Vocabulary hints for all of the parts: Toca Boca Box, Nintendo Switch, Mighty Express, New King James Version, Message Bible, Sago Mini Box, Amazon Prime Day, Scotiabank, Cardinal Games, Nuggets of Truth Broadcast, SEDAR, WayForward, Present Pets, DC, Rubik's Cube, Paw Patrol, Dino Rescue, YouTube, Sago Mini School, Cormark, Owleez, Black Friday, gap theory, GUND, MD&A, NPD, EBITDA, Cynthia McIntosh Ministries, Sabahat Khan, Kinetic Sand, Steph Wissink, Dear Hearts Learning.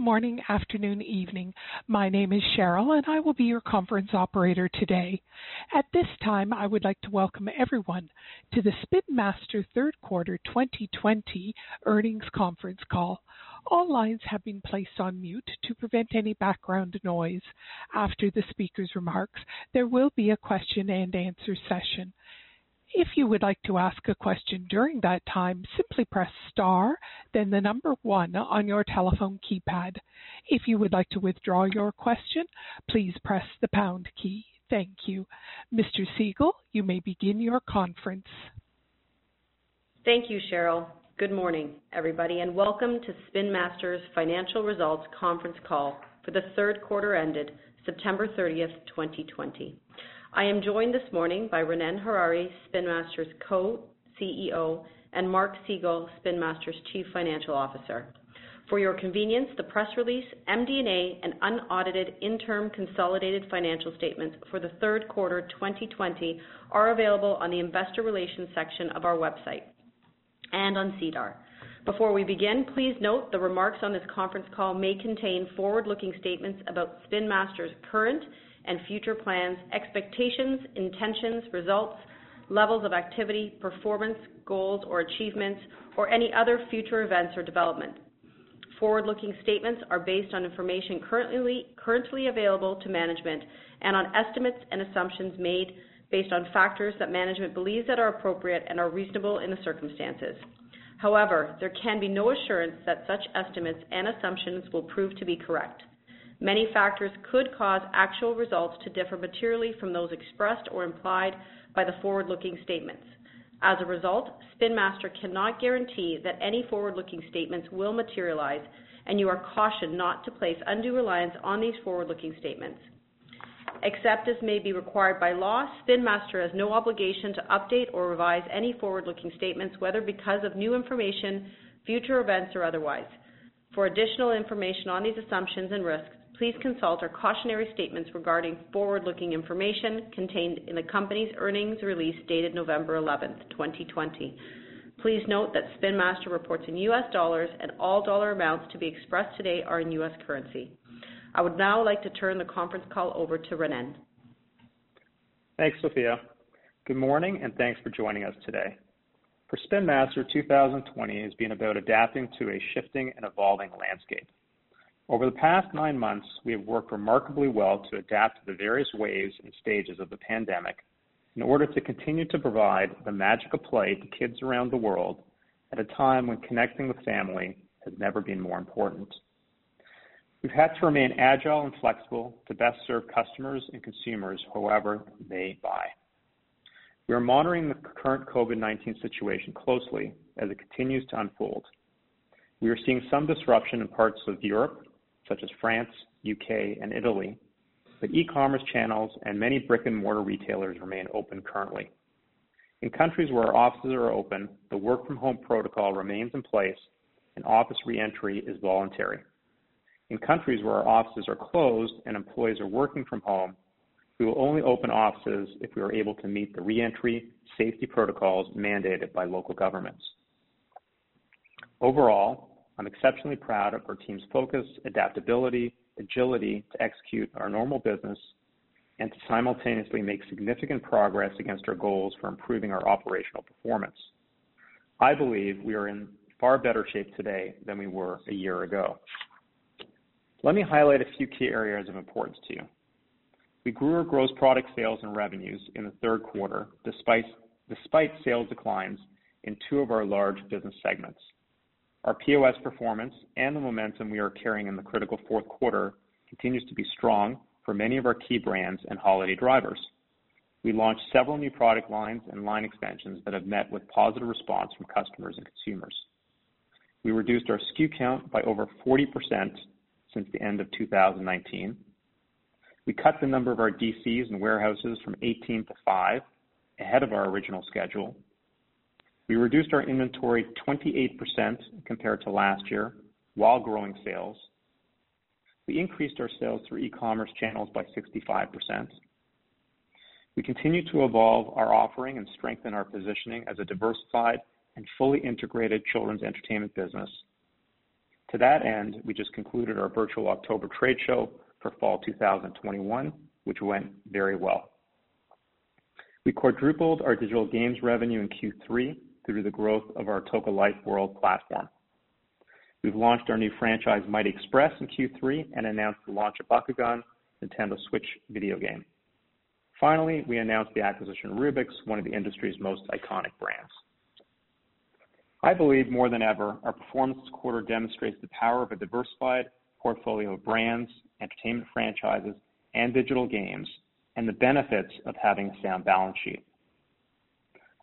Morning, afternoon, evening. My name is Cheryl, and I will be your conference operator today. At this time, I would like to welcome everyone to the Spin Master Third Quarter 2020 Earnings Conference Call. All lines have been placed on mute to prevent any background noise. After the speaker's remarks, there will be a question and answer session. If you would like to ask a question during that time, simply press star, then the number 1 on your telephone keypad. If you would like to withdraw your question, please press the pound key. Thank you. Mr. Siegel, you may begin your conference. Thank you, Cheryl. Good morning, everybody, and welcome to Spin Master's Financial Results Conference Call for the third quarter ended September 30th, 2020. I am joined this morning by Ronnen Harary, Spin Master's co-CEO, and Mark Siegel, Spin Master's Chief Financial Officer. For your convenience, the press release, MD&A, and unaudited interim consolidated financial statements for the third quarter 2020 are available on the Investor Relations section of our website and on SEDAR. Before we begin, please note the remarks on this conference call may contain forward-looking statements about Spin Master's current and future plans, expectations, intentions, results, levels of activity, performance, goals or achievements, or any other future events or development. Forward-looking statements are based on information currently available to management and on estimates and assumptions made based on factors that management believes that are appropriate and are reasonable in the circumstances. However, there can be no assurance that such estimates and assumptions will prove to be correct. Many factors could cause actual results to differ materially from those expressed or implied by the forward-looking statements. As a result, Spin Master cannot guarantee that any forward-looking statements will materialize, and you are cautioned not to place undue reliance on these forward-looking statements. Except as may be required by law, Spin Master has no obligation to update or revise any forward-looking statements, whether because of new information, future events, or otherwise. For additional information on these assumptions and risks, please consult our cautionary statements regarding forward-looking information contained in the company's earnings release dated November 11th, 2020. Please note that Spin Master reports in U.S. dollars and all dollar amounts to be expressed today are in U.S. currency. I would now like to turn the conference call over to Renan. Thanks, Sophia. Good morning, and thanks for joining us today. For Spin Master, 2020 has been about adapting to a shifting and evolving landscape. Over the past 9 months, we have worked remarkably well to adapt to the various waves and stages of the pandemic in order to continue to provide the magic of play to kids around the world at a time when connecting with family has never been more important. We've had to remain agile and flexible to best serve customers and consumers however they buy. We are monitoring the current COVID-19 situation closely as it continues to unfold. We are seeing some disruption in parts of Europe, such as France, UK, and Italy, but e-commerce channels and many brick-and-mortar retailers remain open currently. In countries where our offices are open, the work-from-home protocol remains in place and office re-entry is voluntary. In countries where our offices are closed and employees are working from home, we will only open offices if we are able to meet the re-entry safety protocols mandated by local governments. Overall, I'm exceptionally proud of our team's focus, adaptability, agility to execute our normal business, and to simultaneously make significant progress against our goals for improving our operational performance. I believe we are in far better shape today than we were a year ago. Let me highlight a few key areas of importance to you. We grew our gross product sales and revenues in the third quarter despite sales declines in two of our large business segments. Our POS performance and the momentum we are carrying in the critical fourth quarter continues to be strong for many of our key brands and holiday drivers. We launched several new product lines and line extensions that have met with positive response from customers and consumers. We reduced our SKU count by over 40% since the end of 2019. We cut the number of our DCs and warehouses from 18 to 5, ahead of our original schedule. We reduced our inventory 28% compared to last year, while growing sales. We increased our sales through e-commerce channels by 65%. We continue to evolve our offering and strengthen our positioning as a diversified and fully integrated children's entertainment business. To that end, we just concluded our virtual October trade show for fall 2021, which went very well. We quadrupled our digital games revenue in Q3 through the growth of our Toca Life World platform. We've launched our new franchise Mighty Express in Q3 and announced the launch of Bakugan, Nintendo Switch video game. Finally, we announced the acquisition of Rubik's, one of the industry's most iconic brands. I believe more than ever, our performance this quarter demonstrates the power of a diversified portfolio of brands, entertainment franchises, and digital games, and the benefits of having a sound balance sheet.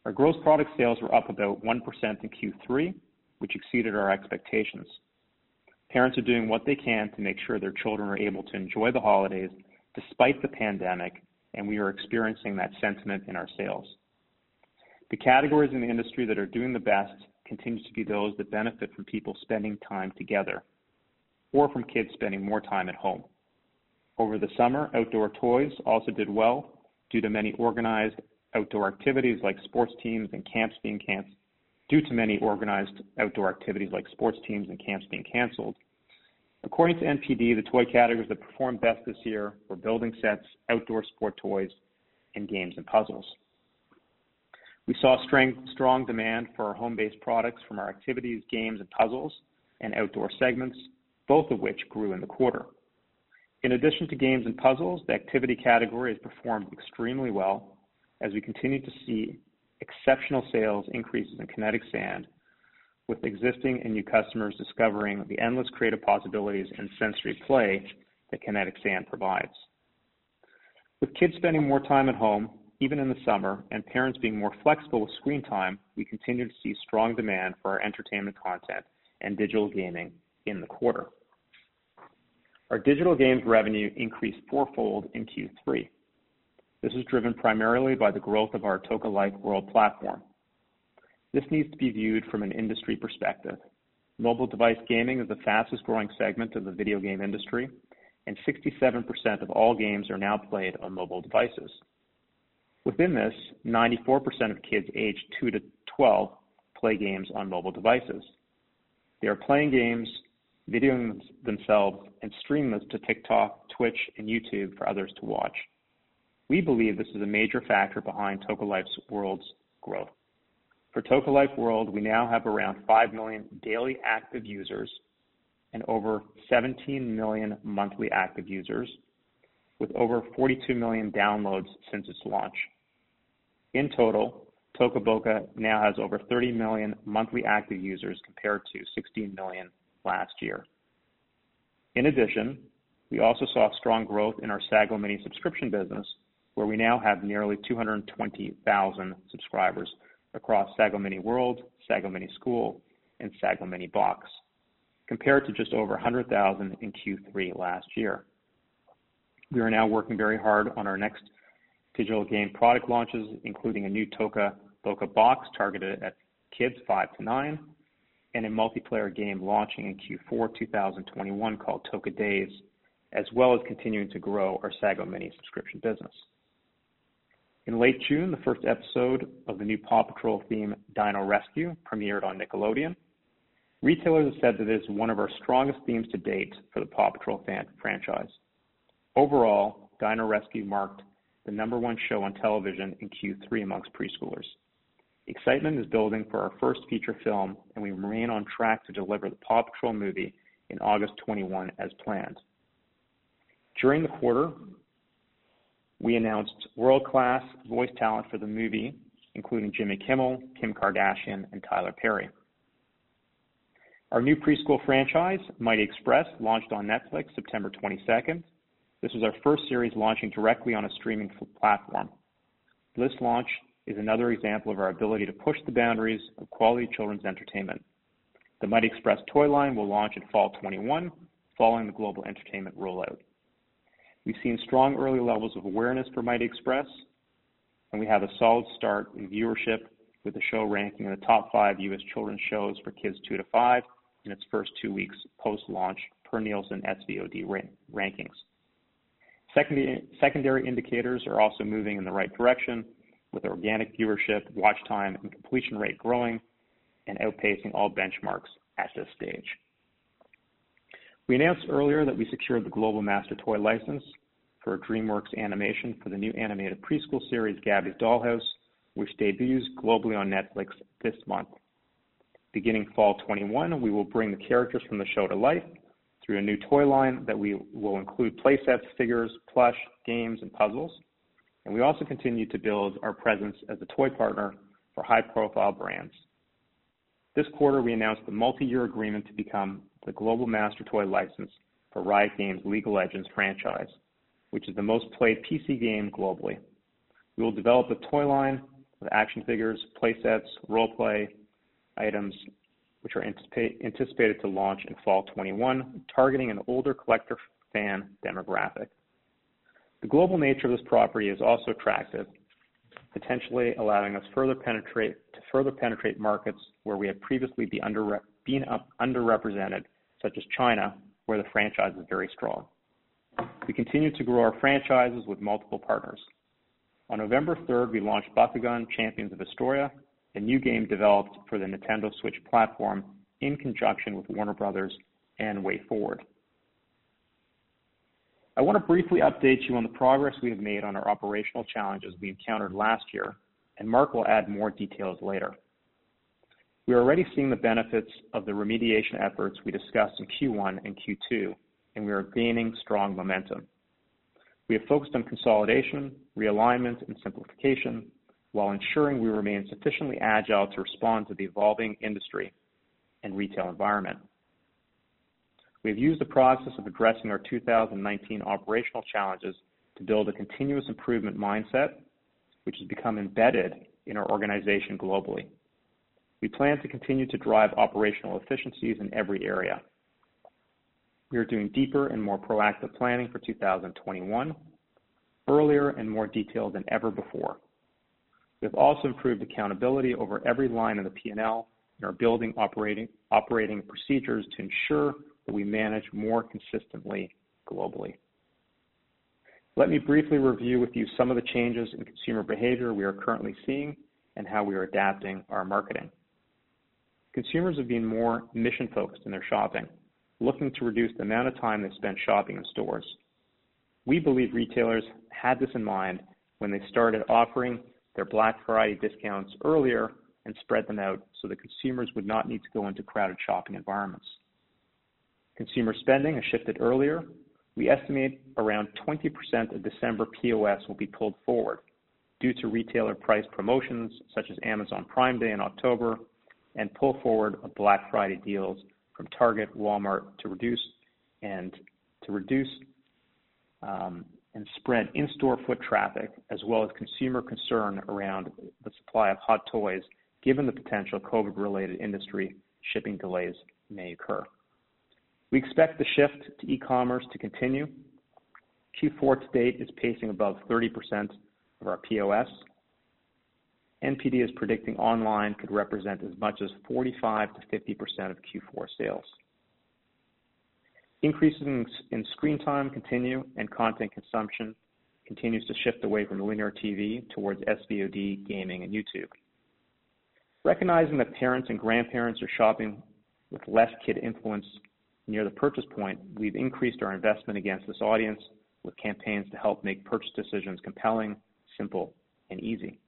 Our gross product sales were up about 1% in Q3, which exceeded our expectations. Parents are doing what they can to make sure their children are able to enjoy the holidays despite the pandemic, and we are experiencing that sentiment in our sales. The categories in the industry that are doing the best continues to be those that benefit from people spending time together, or from kids spending more time at home. Over the summer, outdoor toys also did well due to many organized outdoor activities like sports teams and camps being canceled. According to NPD, the toy categories that performed best this year were building sets, outdoor sport toys, and games and puzzles. We saw strong demand for our home-based products from our activities, games and puzzles, and outdoor segments, both of which grew in the quarter. In addition to games and puzzles, the activity category has performed extremely well as we continue to see exceptional sales increases in Kinetic Sand, with existing and new customers discovering the endless creative possibilities and sensory play that Kinetic Sand provides. With kids spending more time at home, even in the summer, and parents being more flexible with screen time, we continue to see strong demand for our entertainment content and digital gaming in the quarter. Our digital games revenue increased fourfold in Q3. This is driven primarily by the growth of our Toca Life World platform. This needs to be viewed from an industry perspective. Mobile device gaming is the fastest growing segment of the video game industry, and 67% of all games are now played on mobile devices. Within this, 94% of kids aged 2 to 12 play games on mobile devices. They are playing games, videoing themselves, and streaming this to TikTok, Twitch, and YouTube for others to watch. We believe this is a major factor behind Toca Life World's growth. For Toca Life World, we now have around 5 million daily active users and over 17 million monthly active users, with over 42 million downloads since its launch. In total, Toca Boca now has over 30 million monthly active users compared to 16 million last year. In addition, we also saw strong growth in our Sago Mini subscription business, where we now have nearly 220,000 subscribers across Sago Mini World, Sago Mini School, and Sago Mini Box, compared to just over 100,000 in Q3 last year. We are now working very hard on our next digital game product launches, including a new Toca Boca box targeted at kids 5 to 9, and a multiplayer game launching in Q4 2021 called Toca Days, as well as continuing to grow our Sago Mini subscription business. In late June, the first episode of the new Paw Patrol theme Dino Rescue premiered on Nickelodeon. Retailers have said that it is one of our strongest themes to date for the Paw Patrol franchise. Overall, Dino Rescue marked the #1 show on television in Q3 amongst preschoolers. Excitement is building for our first feature film, and we remain on track to deliver the Paw Patrol movie in August 21 as planned. During the quarter, we announced world-class voice talent for the movie, including Jimmy Kimmel, Kim Kardashian, and Tyler Perry. Our new preschool franchise, Mighty Express, launched on Netflix September 22nd. This was our first series launching directly on a streaming platform. This launch is another example of our ability to push the boundaries of quality children's entertainment. The Mighty Express toy line will launch in fall 21 following the global entertainment rollout. We've seen strong early levels of awareness for Mighty Express, and we have a solid start in viewership with the show ranking in the top 5 U.S. children's shows for kids 2 to 5 in its first 2 weeks post-launch per Nielsen SVOD rankings. Secondary indicators are also moving in the right direction, with organic viewership, watch time, and completion rate growing and outpacing all benchmarks at this stage. We announced earlier that we secured the global master toy license for DreamWorks Animation for the new animated preschool series Gabby's Dollhouse, which debuts globally on Netflix this month. Beginning fall 21, we will bring the characters from the show to life through a new toy line that we will include playsets, figures, plush, games, and puzzles. And we also continue to build our presence as a toy partner for high-profile brands. This quarter, we announced the multi-year agreement to become the global master toy license for Riot Games' League of Legends franchise, which is the most played PC game globally. We will develop a toy line with action figures, playsets, roleplay items, which are anticipated to launch in fall 21, targeting an older collector fan demographic. The global nature of this property is also attractive, potentially allowing us to further penetrate markets where we have previously been underrepresented, such as China, where the franchise is very strong. We continue to grow our franchises with multiple partners. On November 3rd, we launched Bakugan, Champions of Astoria, a new game developed for the Nintendo Switch platform in conjunction with Warner Brothers and WayForward. I want to briefly update you on the progress we have made on our operational challenges we encountered last year, and Mark will add more details later. We are already seeing the benefits of the remediation efforts we discussed in Q1 and Q2, and we are gaining strong momentum. We have focused on consolidation, realignment, and simplification, while ensuring we remain sufficiently agile to respond to the evolving industry and retail environment. We have used the process of addressing our 2019 operational challenges to build a continuous improvement mindset, which has become embedded in our organization globally. We plan to continue to drive operational efficiencies in every area. We are doing deeper and more proactive planning for 2021, earlier and more detailed than ever before. We have also improved accountability over every line of the P&L and are building operating procedures to ensure that we manage more consistently globally. Let me briefly review with you some of the changes in consumer behavior we are currently seeing and how we are adapting our marketing. Consumers have been more mission-focused in their shopping, looking to reduce the amount of time they spend shopping in stores. We believe retailers had this in mind when they started offering their Black Friday discounts earlier and spread them out so that consumers would not need to go into crowded shopping environments. Consumer spending has shifted earlier. We estimate around 20% of December POS will be pulled forward due to retailer price promotions such as Amazon Prime Day in October and pull forward of Black Friday deals from Target, Walmart to reduce and spread in-store foot traffic, as well as consumer concern around the supply of hot toys, given the potential COVID-related industry shipping delays may occur. We expect the shift to e-commerce to continue. Q4 to date is pacing above 30% of our POS. NPD is predicting online could represent as much as 45 to 50% of Q4 sales. Increases in screen time continue, and content consumption continues to shift away from linear TV towards SVOD, gaming, and YouTube. Recognizing that parents and grandparents are shopping with less kid influence near the purchase point, we've increased our investment against this audience with campaigns to help make purchase decisions compelling, simple, and easy.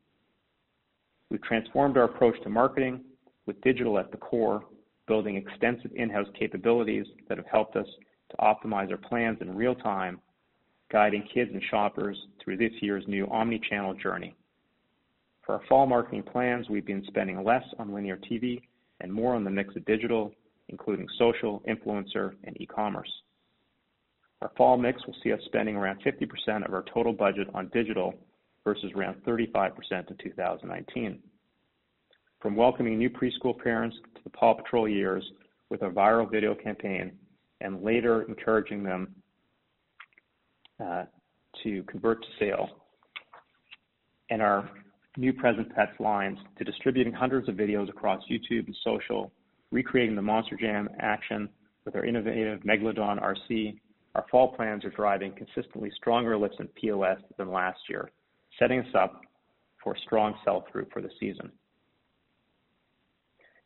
We've transformed our approach to marketing with digital at the core, building extensive in-house capabilities that have helped us to optimize our plans in real time, guiding kids and shoppers through this year's new omni-channel journey. For our fall marketing plans, we've been spending less on linear TV and more on the mix of digital, including social, influencer, and e-commerce. Our fall mix will see us spending around 50% of our total budget on digital versus around 35% in 2019. From welcoming new preschool parents to the Paw Patrol years with our viral video campaign and later encouraging them to convert to sale, and our new Present Pets lines to distributing hundreds of videos across YouTube and social, recreating the Monster Jam action with our innovative Megalodon RC, our fall plans are driving consistently stronger lifts in POS than last year, setting us up for strong sell-through for the season.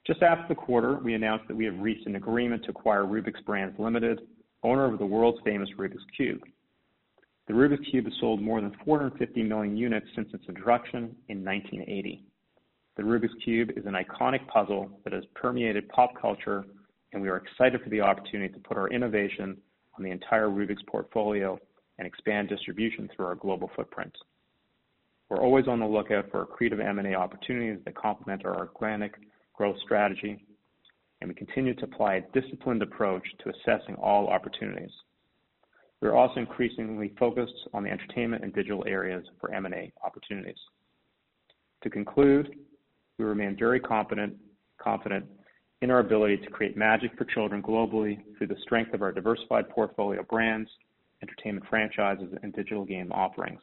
Just after the quarter, we announced that we have reached an agreement to acquire Rubik's Brands Limited, owner of the world's famous Rubik's Cube. The Rubik's Cube has sold more than 450 million units since its introduction in 1980. The Rubik's Cube is an iconic puzzle that has permeated pop culture, and we are excited for the opportunity to put our innovation on the entire Rubik's portfolio and expand distribution through our global footprint. We're always on the lookout for creative M&A opportunities that complement our organic growth strategy, and we continue to apply a disciplined approach to assessing all opportunities. We're also increasingly focused on the entertainment and digital areas for M&A opportunities. To conclude, we remain very confident in our ability to create magic for children globally through the strength of our diversified portfolio of brands, entertainment franchises, and digital game offerings.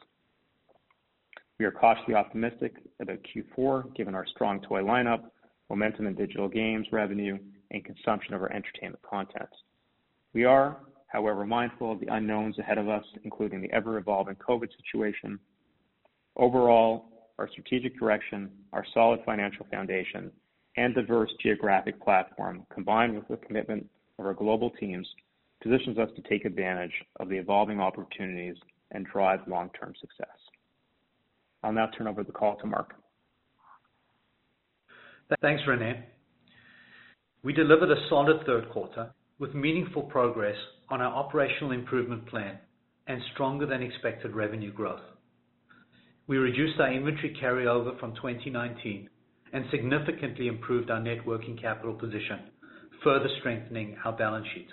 We are cautiously optimistic about Q4, given our strong toy lineup, momentum in digital games, revenue, and consumption of our entertainment content. We are, however, mindful of the unknowns ahead of us, including the ever-evolving COVID situation. Overall, our strategic direction, our solid financial foundation, and diverse geographic platform, combined with the commitment of our global teams, positions us to take advantage of the evolving opportunities and drive long-term success. I'll now turn over the call to Mark. Thanks, Renan. We delivered a solid third quarter with meaningful progress on our operational improvement plan and stronger than expected revenue growth. We reduced our inventory carryover from 2019 and significantly improved our net working capital position, further strengthening our balance sheet.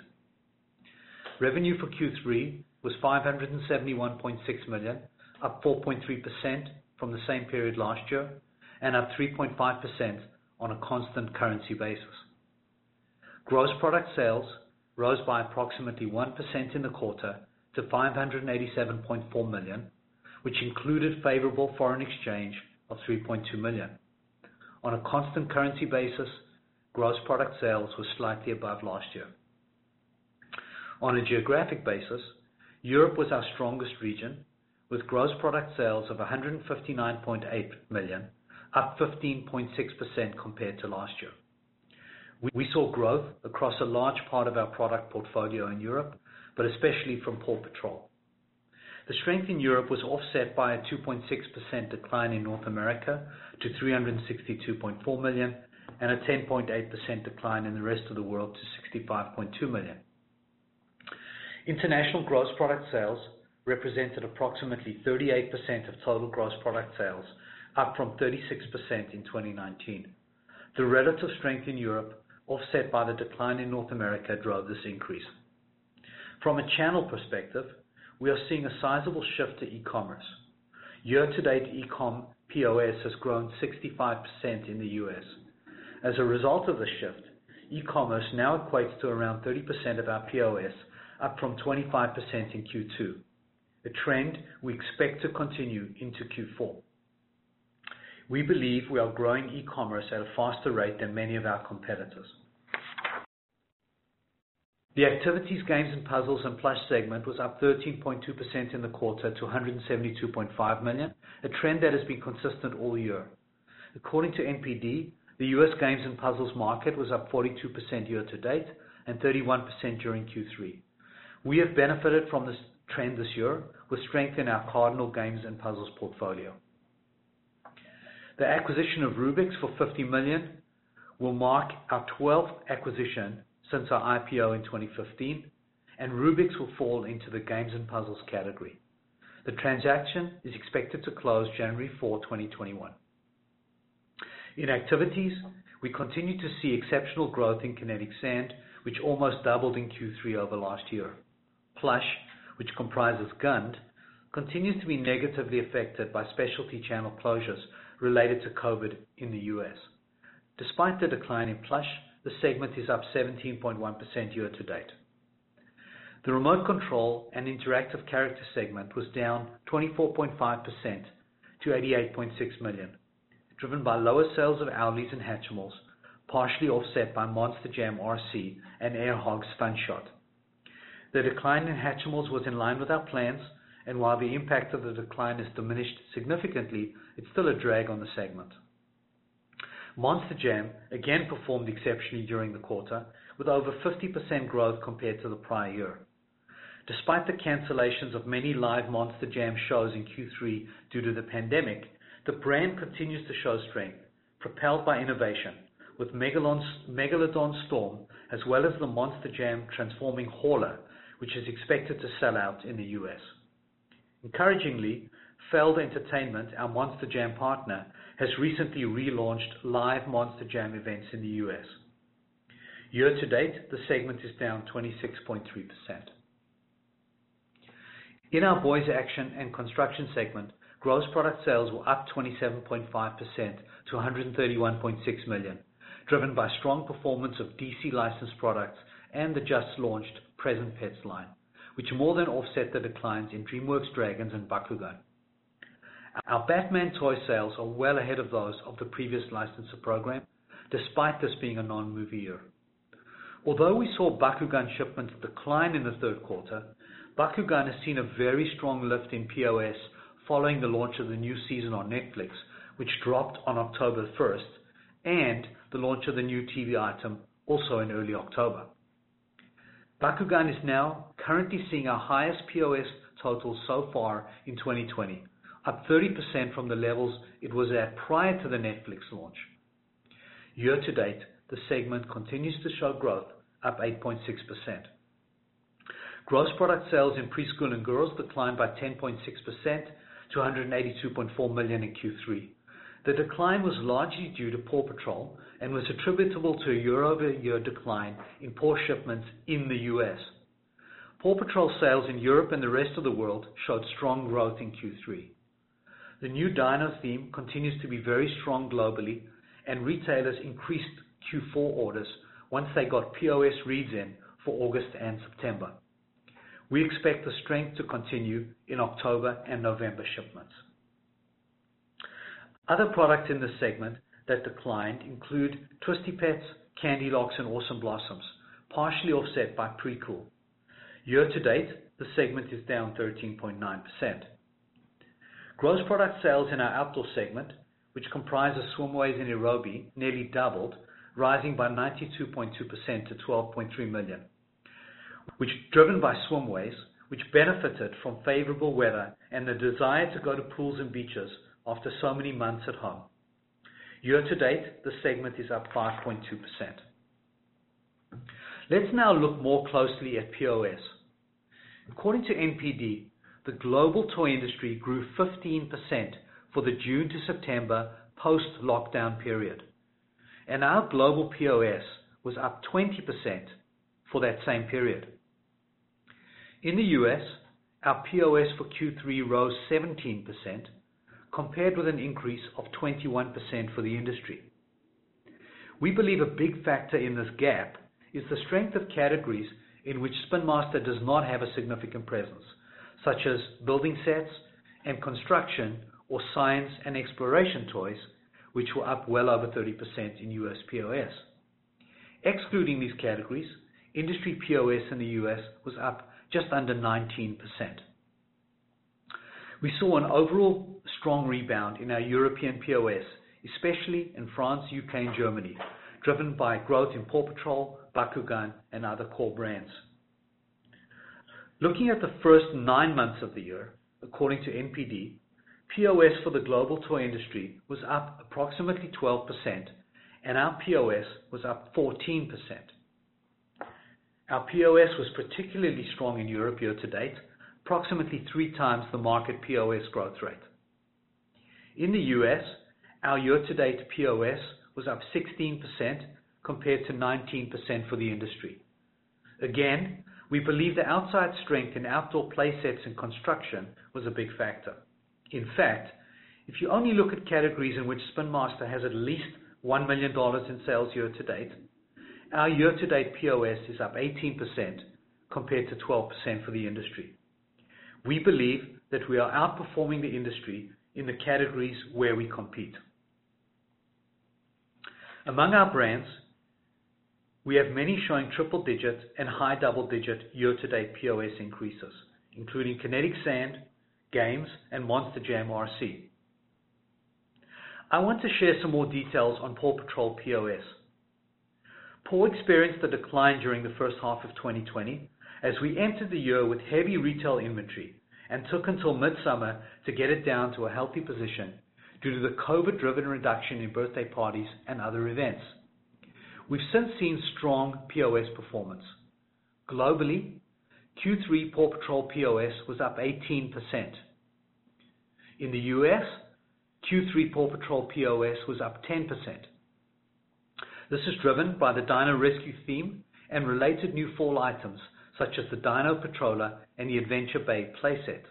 Revenue for Q3 was $571.6 million, up 4.3% from the same period last year and up 3.5% on a constant currency basis. Gross product sales rose by approximately 1% in the quarter to $587.4 million, which included favorable foreign exchange of $3.2 million. On a constant currency basis, gross product sales were slightly above last year. On a geographic basis, Europe was our strongest region, with gross product sales of $159.8 million, up 15.6% compared to last year. We saw growth across a large part of our product portfolio in Europe, but especially from Paw Patrol. The strength in Europe was offset by a 2.6% decline in North America to $362.4 million and a 10.8% decline in the rest of the world to $65.2 million. International gross product sales represented approximately 38% of total gross product sales, up from 36% in 2019. The relative strength in Europe, offset by the decline in North America, drove this increase. From a channel perspective, we are seeing a sizable shift to e-commerce. Year-to-date e-com POS has grown 65% in the US. As a result of the shift, e-commerce now equates to around 30% of our POS, up from 25% in Q2, a trend we expect to continue into Q4. We believe we are growing e-commerce at a faster rate than many of our competitors. The activities, games and puzzles and plush segment was up 13.2% in the quarter to $172.5 million, a trend that has been consistent all year. According to NPD, the U.S. games and puzzles market was up 42% year to date and 31% during Q3. We have benefited from this trend this year with strength in our Cardinal Games and Puzzles portfolio. The acquisition of Rubik's for $50 million will mark our 12th acquisition since our IPO in 2015, and Rubik's will fall into the games and puzzles category. The transaction is expected to close January 4, 2021. In activities, we continue to see exceptional growth in Kinetic Sand, which almost doubled in Q3 over last year. Plush, which comprises Gund, continues to be negatively affected by specialty channel closures related to COVID in the US. Despite the decline in plush, the segment is up 17.1% year to date. The remote control and interactive character segment was down 24.5% to $88.6 million, driven by lower sales of Owleez and Hatchimals, partially offset by Monster Jam RC and Air Hogs Fun Shot. The decline in Hatchimals was in line with our plans, and while the impact of the decline has diminished significantly, it's still a drag on the segment. Monster Jam again performed exceptionally during the quarter, with over 50% growth compared to the prior year. Despite the cancellations of many live Monster Jam shows in Q3 due to the pandemic, the brand continues to show strength, propelled by innovation, with Megalodon Storm as well as the Monster Jam Transforming Hauler, which is expected to sell out in the US. Encouragingly, Feld Entertainment, our Monster Jam partner, has recently relaunched live Monster Jam events in the US. Year to date, the segment is down 26.3%. In our Boys Action and Construction segment, gross product sales were up 27.5% to $131.6 million, driven by strong performance of DC licensed products and the just-launched Present Pets line, which more than offset the declines in DreamWorks Dragons and Bakugan. Our Batman toy sales are well ahead of those of the previous licensor program, despite this being a non-movie year. Although we saw Bakugan shipments decline in the third quarter, Bakugan has seen a very strong lift in POS following the launch of the new season on Netflix, which dropped on October 1st, and the launch of the new TV item, also in early October. Bakugan is now currently seeing our highest POS total so far in 2020, up 30% from the levels it was at prior to the Netflix launch. Year to date, the segment continues to show growth, up 8.6%. Gross product sales in preschool and girls declined by 10.6% to $182.4 million in Q3. The decline was largely due to Paw Patrol and was attributable to a year-over-year decline in Paw shipments in the US. Paw Patrol sales in Europe and the rest of the world showed strong growth in Q3. The new Dino theme continues to be very strong globally, and retailers increased Q4 orders once they got POS reads in for August and September. We expect the strength to continue in October and November shipments. Other products in this segment that declined include Twisty Pets, Candy Locks, and Awesome Blossoms, partially offset by Precool. Year to date, the segment is down 13.9%. Gross product sales in our outdoor segment, which comprises Swimways and Aerobie, nearly doubled, rising by 92.2% to $12.3 million, which driven by Swimways, which benefited from favorable weather and the desire to go to pools and beaches after so many months at home. Year to date, the segment is up 5.2%. Let's now look more closely at POS. According to NPD, the global toy industry grew 15% for the June to September post-lockdown period, and our global POS was up 20% for that same period. In the US, our POS for Q3 rose 17%, compared with an increase of 21% for the industry. We believe a big factor in this gap is the strength of categories in which Spin Master does not have a significant presence, such as building sets and construction or science and exploration toys, which were up well over 30% in US POS. Excluding these categories, industry POS in the US was up just under 19%. We saw an overall strong rebound in our European POS, especially in France, UK, and Germany, driven by growth in Paw Patrol, Bakugan, and other core brands. Looking at the first 9 months of the year, according to NPD, POS for the global toy industry was up approximately 12%, and our POS was up 14%. Our POS was particularly strong in Europe year to date, approximately 3 times the market POS growth rate. In the US, our year-to-date POS was up 16% compared to 19% for the industry. Again, we believe the outside strength in outdoor play sets and construction was a big factor. In fact, if you only look at categories in which Spin Master has at least $1 million in sales year-to-date, our year-to-date POS is up 18%, compared to 12% for the industry. We believe that we are outperforming the industry in the categories where we compete. Among our brands, we have many showing triple-digit and high double-digit year-to-date POS increases, including Kinetic Sand, Games, and Monster Jam RC. I want to share some more details on Paw Patrol POS. Paw experienced a decline during the first half of 2020 as we entered the year with heavy retail inventory and took until midsummer to get it down to a healthy position due to the COVID-driven reduction in birthday parties and other events. We've since seen strong POS performance. Globally, Q3 Paw Patrol POS was up 18%. In the US, Q3 Paw Patrol POS was up 10%. This is driven by the Dino Rescue theme and related new fall items such as the Dino Patroller and the Adventure Bay playset.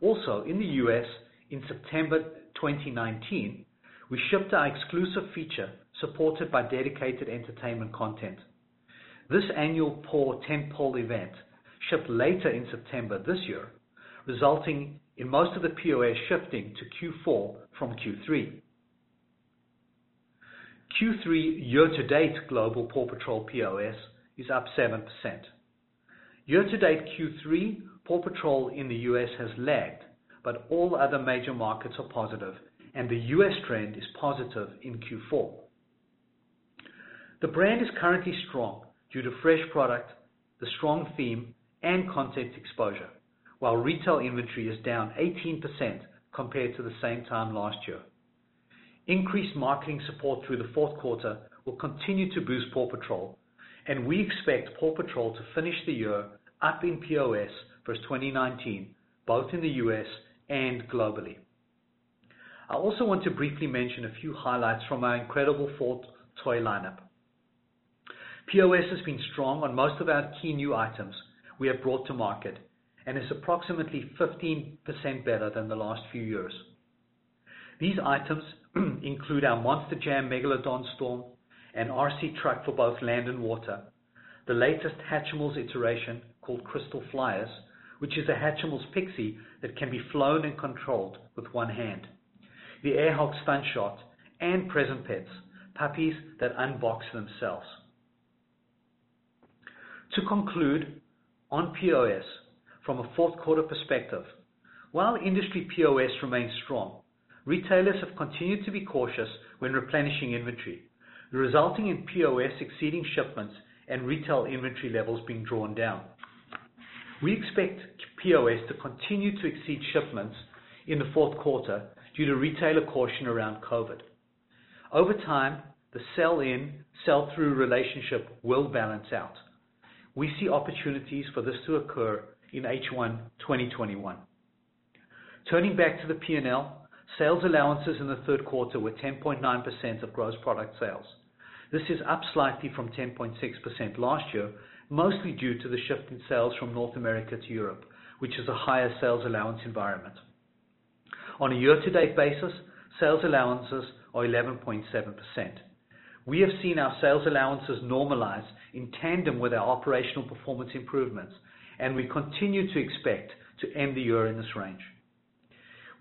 Also, in the US, in September 2019, we shipped our exclusive feature supported by dedicated entertainment content. This annual Paw tentpole event shipped later in September this year, resulting in most of the POS shifting to Q4 from Q3. Q3 year-to-date global Paw Patrol POS is up 7%. Year-to-date Q3, Paw Patrol in the US has lagged, but all other major markets are positive, and the US trend is positive in Q4. The brand is currently strong due to fresh product, the strong theme, and content exposure, while retail inventory is down 18% compared to the same time last year. Increased marketing support through the fourth quarter will continue to boost Paw Patrol, and we expect Paw Patrol to finish the year up in POS versus 2019, both in the US and globally. I also want to briefly mention a few highlights from our incredible fall toy lineup. POS has been strong on most of our key new items we have brought to market and is approximately 15% better than the last few years. These items include our Monster Jam Megalodon Storm, an RC truck for both land and water, the latest Hatchimals iteration called Crystal Flyers, which is a Hatchimals Pixie that can be flown and controlled with one hand, the Air Hogs Stun Shot, and Present Pets, puppies that unbox themselves. To conclude, on POS, from a fourth quarter perspective, while industry POS remains strong, retailers have continued to be cautious when replenishing inventory, resulting in POS exceeding shipments and retail inventory levels being drawn down. We expect POS to continue to exceed shipments in the fourth quarter due to retailer caution around COVID. Over time, the sell-in, sell-through relationship will balance out. We see opportunities for this to occur in H1 2021. Turning back to the P&L, sales allowances in the third quarter were 10.9% of gross product sales. This is up slightly from 10.6% last year, mostly due to the shift in sales from North America to Europe, which is a higher sales allowance environment. On a year-to-date basis, sales allowances are 11.7%. We have seen our sales allowances normalize in tandem with our operational performance improvements, and we continue to expect to end the year in this range.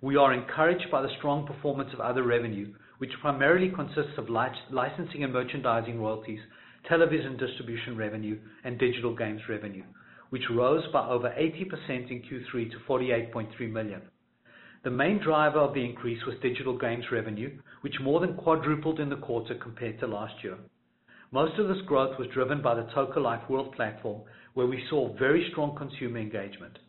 We are encouraged by the strong performance of other revenue, which primarily consists of licensing and merchandising royalties, television distribution revenue, and digital games revenue, which rose by over 80% in Q3 to $48.3 million. The main driver of the increase was digital games revenue, which more than quadrupled in the quarter compared to last year. Most of this growth was driven by the Toca Life World platform, where we saw very strong consumer engagement.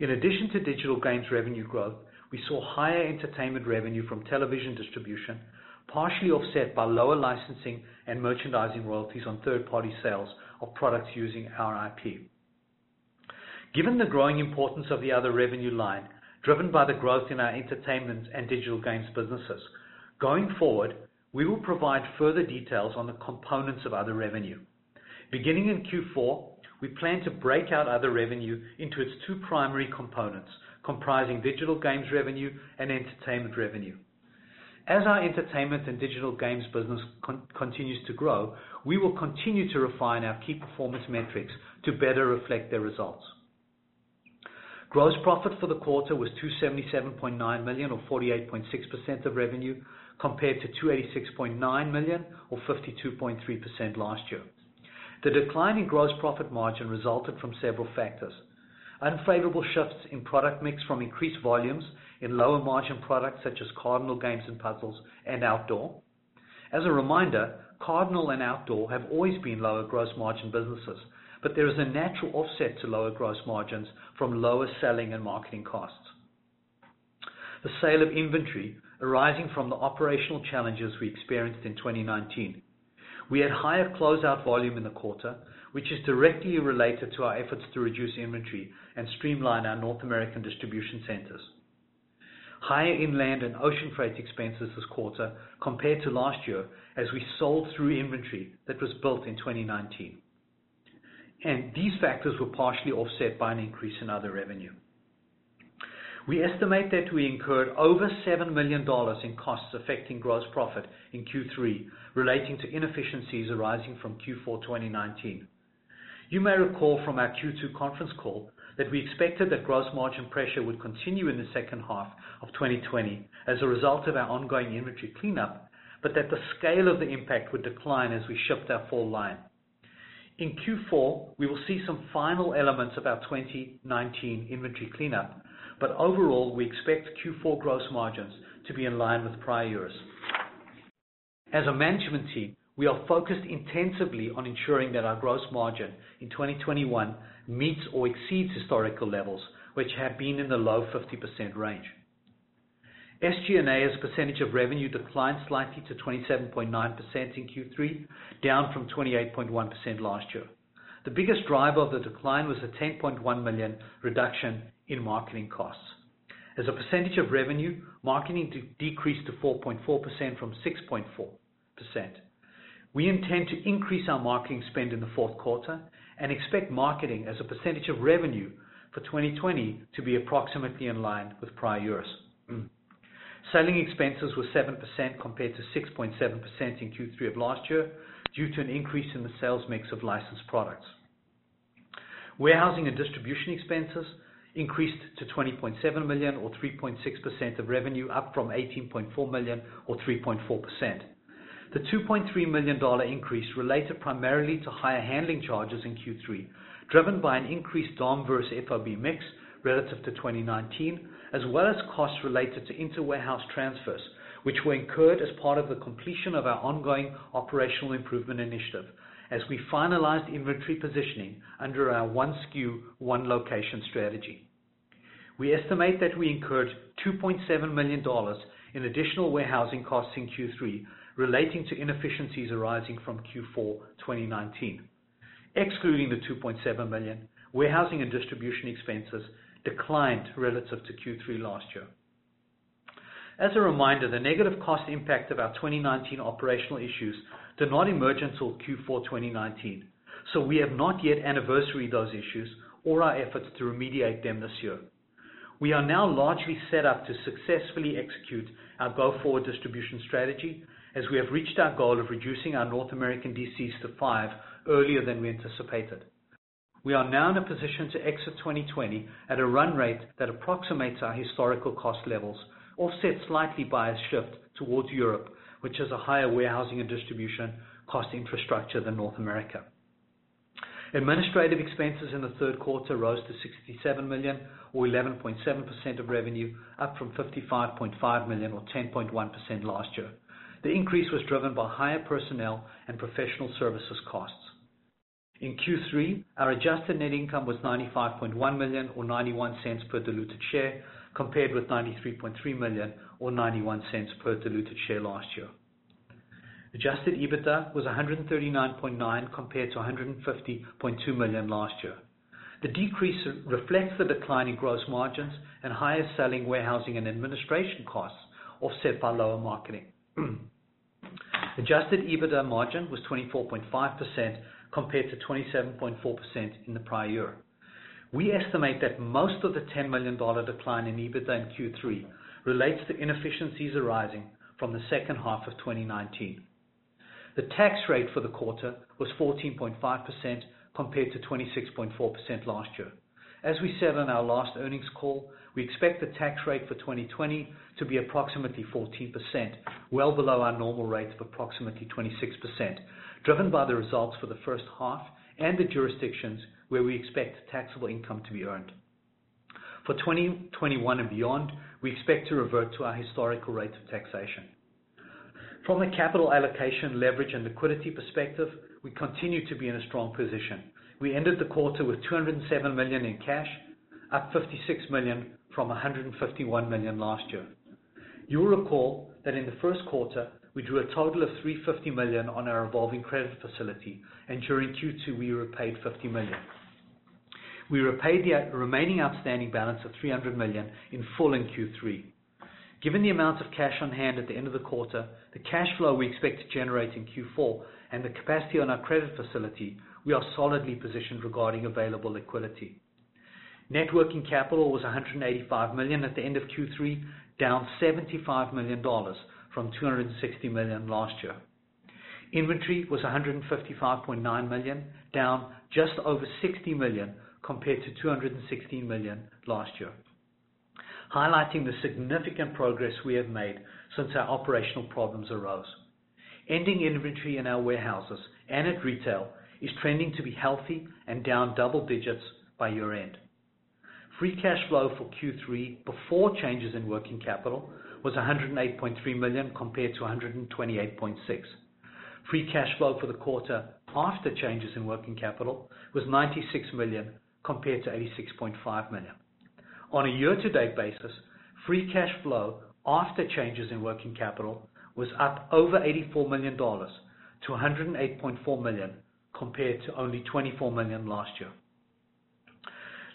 In addition to digital games revenue growth, we saw higher entertainment revenue from television distribution, partially offset by lower licensing and merchandising royalties on third-party sales of products using our IP. Given the growing importance of the other revenue line, driven by the growth in our entertainment and digital games businesses, going forward, we will provide further details on the components of other revenue. Beginning in Q4, we plan to break out other revenue into its two primary components, comprising digital games revenue and entertainment revenue. As our entertainment and digital games business continues to grow, we will continue to refine our key performance metrics to better reflect their results. Gross profit for the quarter was $277.9 million, or 48.6% of revenue, compared to $286.9 million, or 52.3% last year. The decline in gross profit margin resulted from several factors. Unfavorable shifts in product mix from increased volumes in lower margin products such as Cardinal Games and Puzzles and Outdoor. As a reminder, Cardinal and Outdoor have always been lower gross margin businesses, but there is a natural offset to lower gross margins from lower selling and marketing costs. The sale of inventory arising from the operational challenges we experienced in 2019. We had higher closeout volume in the quarter, which is directly related to our efforts to reduce inventory and streamline our North American distribution centers. Higher inland and ocean freight expenses this quarter compared to last year as we sold through inventory that was built in 2019. And these factors were partially offset by an increase in other revenue. We estimate that we incurred over $7 million in costs affecting gross profit in Q3 relating to inefficiencies arising from Q4 2019. You may recall from our Q2 conference call that we expected that gross margin pressure would continue in the second half of 2020 as a result of our ongoing inventory cleanup, but that the scale of the impact would decline as we shipped our full line. In Q4, we will see some final elements of our 2019 inventory cleanup, but overall, we expect Q4 gross margins to be in line with prior years. As a management team, we are focused intensively on ensuring that our gross margin in 2021 meets or exceeds historical levels, which have been in the low 50% range. SG&A as a percentage of revenue declined slightly to 27.9% in Q3, down from 28.1% last year. The biggest driver of the decline was a $10.1 million reduction in marketing costs. As a percentage of revenue, marketing decreased to 4.4% from 6.4%. We intend to increase our marketing spend in the fourth quarter and expect marketing as a percentage of revenue for 2020 to be approximately in line with prior years. Selling expenses were 7% compared to 6.7% in Q3 of last year due to an increase in the sales mix of licensed products. Warehousing and distribution expenses increased to $20.7 million or 3.6% of revenue, up from $18.4 million or 3.4%. The $2.3 million increase related primarily to higher handling charges in Q3, driven by an increased DOM versus FOB mix relative to 2019, as well as costs related to inter-warehouse transfers, which were incurred as part of the completion of our ongoing operational improvement initiative, as we finalized inventory positioning under our one SKU, one location strategy. We estimate that we incurred $2.7 million in additional warehousing costs in Q3 relating to inefficiencies arising from Q4 2019. Excluding the $2.7 million, warehousing and distribution expenses declined relative to Q3 last year. As a reminder, the negative cost impact of our 2019 operational issues did not emerge until Q4 2019, so we have not yet anniversaried those issues or our efforts to remediate them this year. We are now largely set up to successfully execute our go-forward distribution strategy as we have reached our goal of reducing our North American DCs to 5 earlier than we anticipated. We are now in a position to exit 2020 at a run rate that approximates our historical cost levels, offset slightly by a shift towards Europe, which has a higher warehousing and distribution cost infrastructure than North America. Administrative expenses in the third quarter rose to $67 million, or 11.7% of revenue, up from $55.5 million, or 10.1% last year. The increase was driven by higher personnel and professional services costs. In Q3, our adjusted net income was $95.1 million, or 91 cents per diluted share, compared with $93.3 million or 91 cents per diluted share last year. Adjusted EBITDA was $139.9 compared to $150.2 million last year. The decrease reflects the decline in gross margins and higher selling, warehousing, and administration costs, offset by lower marketing. Adjusted EBITDA margin was 24.5% compared to 27.4% in the prior year. We estimate that most of the $10 million decline in EBITDA in Q3 relates to inefficiencies arising from the second half of 2019. The tax rate for the quarter was 14.5% compared to 26.4% last year. As we said on our last earnings call, we expect the tax rate for 2020 to be approximately 14%, well below our normal rate of approximately 26%, driven by the results for the first half and the jurisdictions where we expect taxable income to be earned. For 2021 and beyond, we expect to revert to our historical rate of taxation. From a capital allocation, leverage, and liquidity perspective, we continue to be in a strong position. We ended the quarter with $207 million in cash, up $56 million from $151 million last year. You will recall that in the first quarter, we drew a total of $350 million on our revolving credit facility, and during Q2, we repaid $50 million. We repaid the remaining outstanding balance of $300 million in full in Q3. Given the amount of cash on hand at the end of the quarter, the cash flow we expect to generate in Q4, and the capacity on our credit facility, we are solidly positioned regarding available liquidity. Net working capital was $185 million at the end of Q3, down $75 million from $260 million last year. Inventory was $155.9 million, down just over $60 million compared to $216 million last year, highlighting the significant progress we have made since our operational problems arose. Ending inventory in our warehouses and at retail is trending to be healthy and down double digits by year end. Free cash flow for Q3 before changes in working capital was $108.3 million compared to $128.6. Free cash flow for the quarter after changes in working capital was $96 million compared to $86.5 million. On a year-to-date basis, free cash flow after changes in working capital was up over $84 million to $108.4 million compared to only $24 million last year.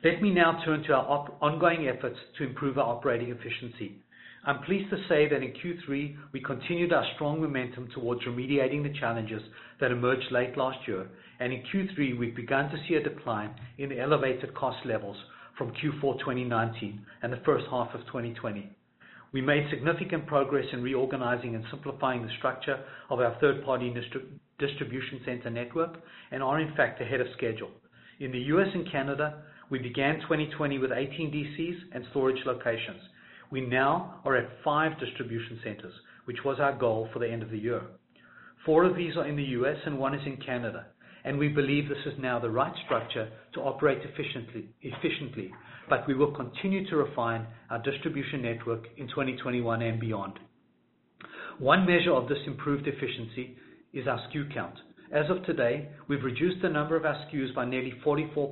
Let me now turn to our ongoing efforts to improve our operating efficiency. I'm pleased to say that in Q3, we continued our strong momentum towards remediating the challenges that emerged late last year, and in Q3, we've begun to see a decline in the elevated cost levels from Q4 2019 and the first half of 2020. We made significant progress in reorganizing and simplifying the structure of our third-party distribution center network and are in fact ahead of schedule. In the US and Canada, we began 2020 with 18 DCs and storage locations. We now are at 5 distribution centers, which was our goal for the end of the year. 4 of these are in the US and 1 is in Canada, and we believe this is now the right structure to operate efficiently, but we will continue to refine our distribution network in 2021 and beyond. One measure of this improved efficiency is our SKU count. As of today, we've reduced the number of our SKUs by nearly 44%,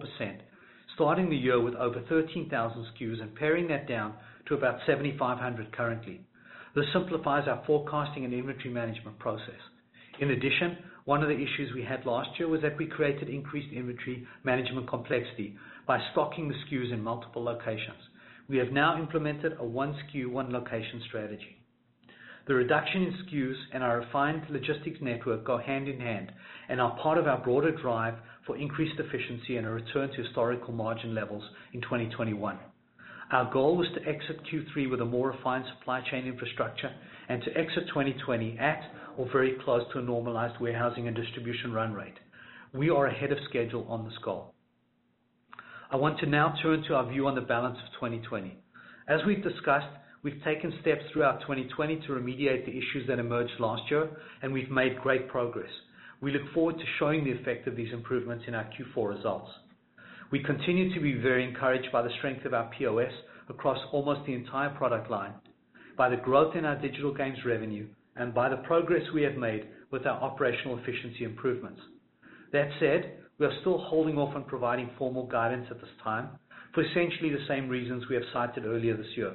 starting the year with over 13,000 SKUs and paring that down to about 7,500 currently. This simplifies our forecasting and inventory management process. In addition, one of the issues we had last year was that we created increased inventory management complexity by stocking the SKUs in multiple locations. We have now implemented a one SKU, one location strategy. The reduction in SKUs and our refined logistics network go hand in hand and are part of our broader drive for increased efficiency and a return to historical margin levels in 2021. Our goal was to exit Q3 with a more refined supply chain infrastructure and to exit 2020 at or very close to a normalized warehousing and distribution run rate. We are ahead of schedule on this goal. I want to now turn to our view on the balance of 2020. As we've discussed, we've taken steps throughout 2020 to remediate the issues that emerged last year, and we've made great progress. We look forward to showing the effect of these improvements in our Q4 results. We continue to be very encouraged by the strength of our POS across almost the entire product line, by the growth in our digital games revenue, and by the progress we have made with our operational efficiency improvements. That said, we are still holding off on providing formal guidance at this time for essentially the same reasons we have cited earlier this year.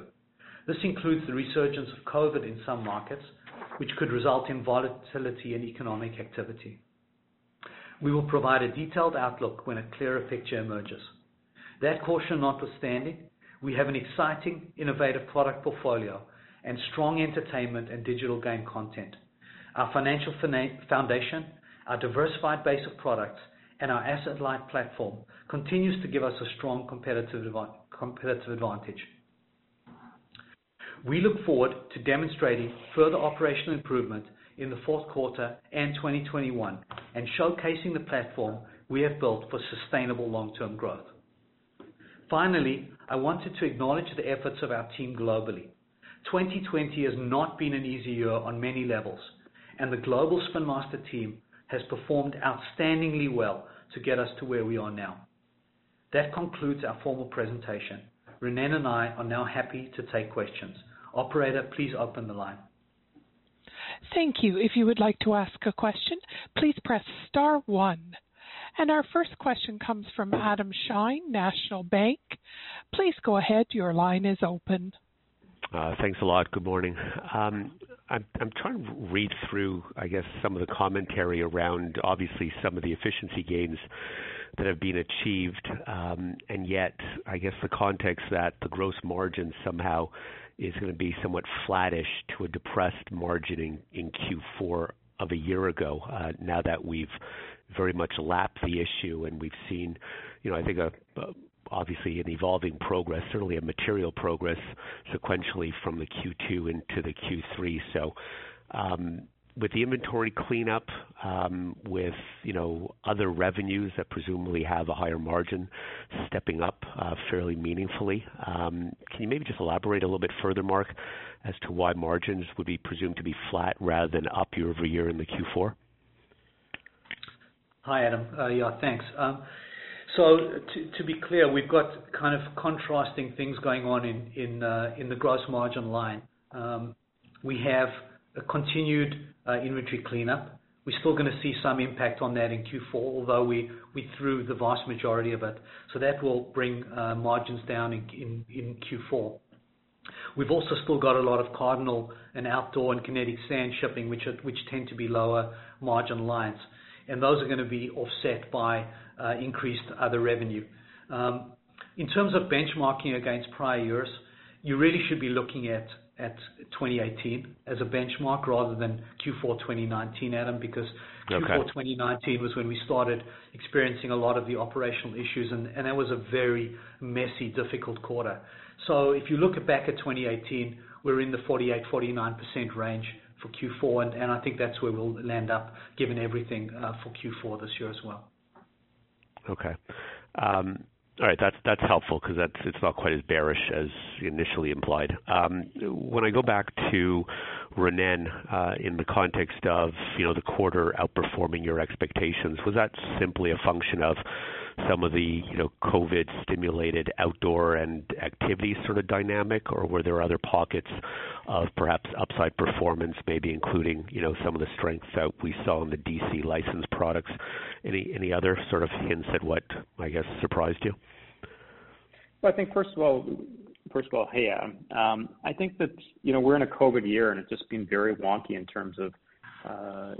This includes the resurgence of COVID in some markets, which could result in volatility in economic activity. We will provide a detailed outlook when a clearer picture emerges. That caution notwithstanding, we have an exciting, innovative product portfolio and strong entertainment and digital game content. Our financial foundation, our diversified base of products, and our asset-light platform continues to give us a strong competitive advantage. We look forward to demonstrating further operational improvement in the fourth quarter and 2021 and showcasing the platform we have built for sustainable long-term growth. Finally, I wanted to acknowledge the efforts of our team globally. 2020 has not been an easy year on many levels, and the global Spin Master team has performed outstandingly well to get us to where we are now. That concludes our formal presentation. Renan and I are now happy to take questions. Operator, please open the line. Thank you. If you would like to ask a question, please press star one. And our first question comes from Adam Shine, National Bank. Please go ahead. Your line is open. Thanks a lot. Good morning. I'm trying to read through, I guess, some of the commentary around, obviously, some of the efficiency gains that have been achieved, and yet, I guess, the context that the gross margin somehow is going to be somewhat flattish to a depressed margin in Q4 of a year ago, now that we've very much lapped the issue and we've seen, you know, I think obviously an evolving progress, certainly a material progress sequentially from the Q2 into the Q3. So with the inventory cleanup, with, you know, other revenues that presumably have a higher margin stepping up fairly meaningfully, can you maybe just elaborate a little bit further, Mark, as to why margins would be presumed to be flat rather than up year over year in the Q4? Hi, Adam. Yeah, thanks. So to be clear, we've got kind of contrasting things going on in the gross margin line. We have a continued inventory cleanup. We're still going to see some impact on that in Q4, although we threw the vast majority of it. So that will bring margins down in Q4. We've also still got a lot of Cardinal and Outdoor and Kinetic Sand shipping, which tend to be lower margin lines. And those are going to be offset by increased other revenue. In terms of benchmarking against prior years, you really should be looking at 2018 as a benchmark rather than Q4 2019, Adam, because Q4 2019 was when we started experiencing a lot of the operational issues, and that was a very messy, difficult quarter. So if you look back at 2018, we're in the 48, 49% range for Q4, and I think that's where we'll land up given everything for Q4 this year as well. Okay. All right, that's helpful because it's not quite as bearish as initially implied. When I go back to Renan in the context of, you know, the quarter outperforming your expectations, was that simply a function of some of the, you know, COVID-stimulated outdoor and activity sort of dynamic, or were there other pockets of perhaps upside performance, maybe including, you know, some of the strengths that we saw in the DC licensed products? Any other sort of hints at what, I guess, surprised you? Well, I think first of all, hey, I think that, you know, we're in a COVID year and it's just been very wonky in terms of,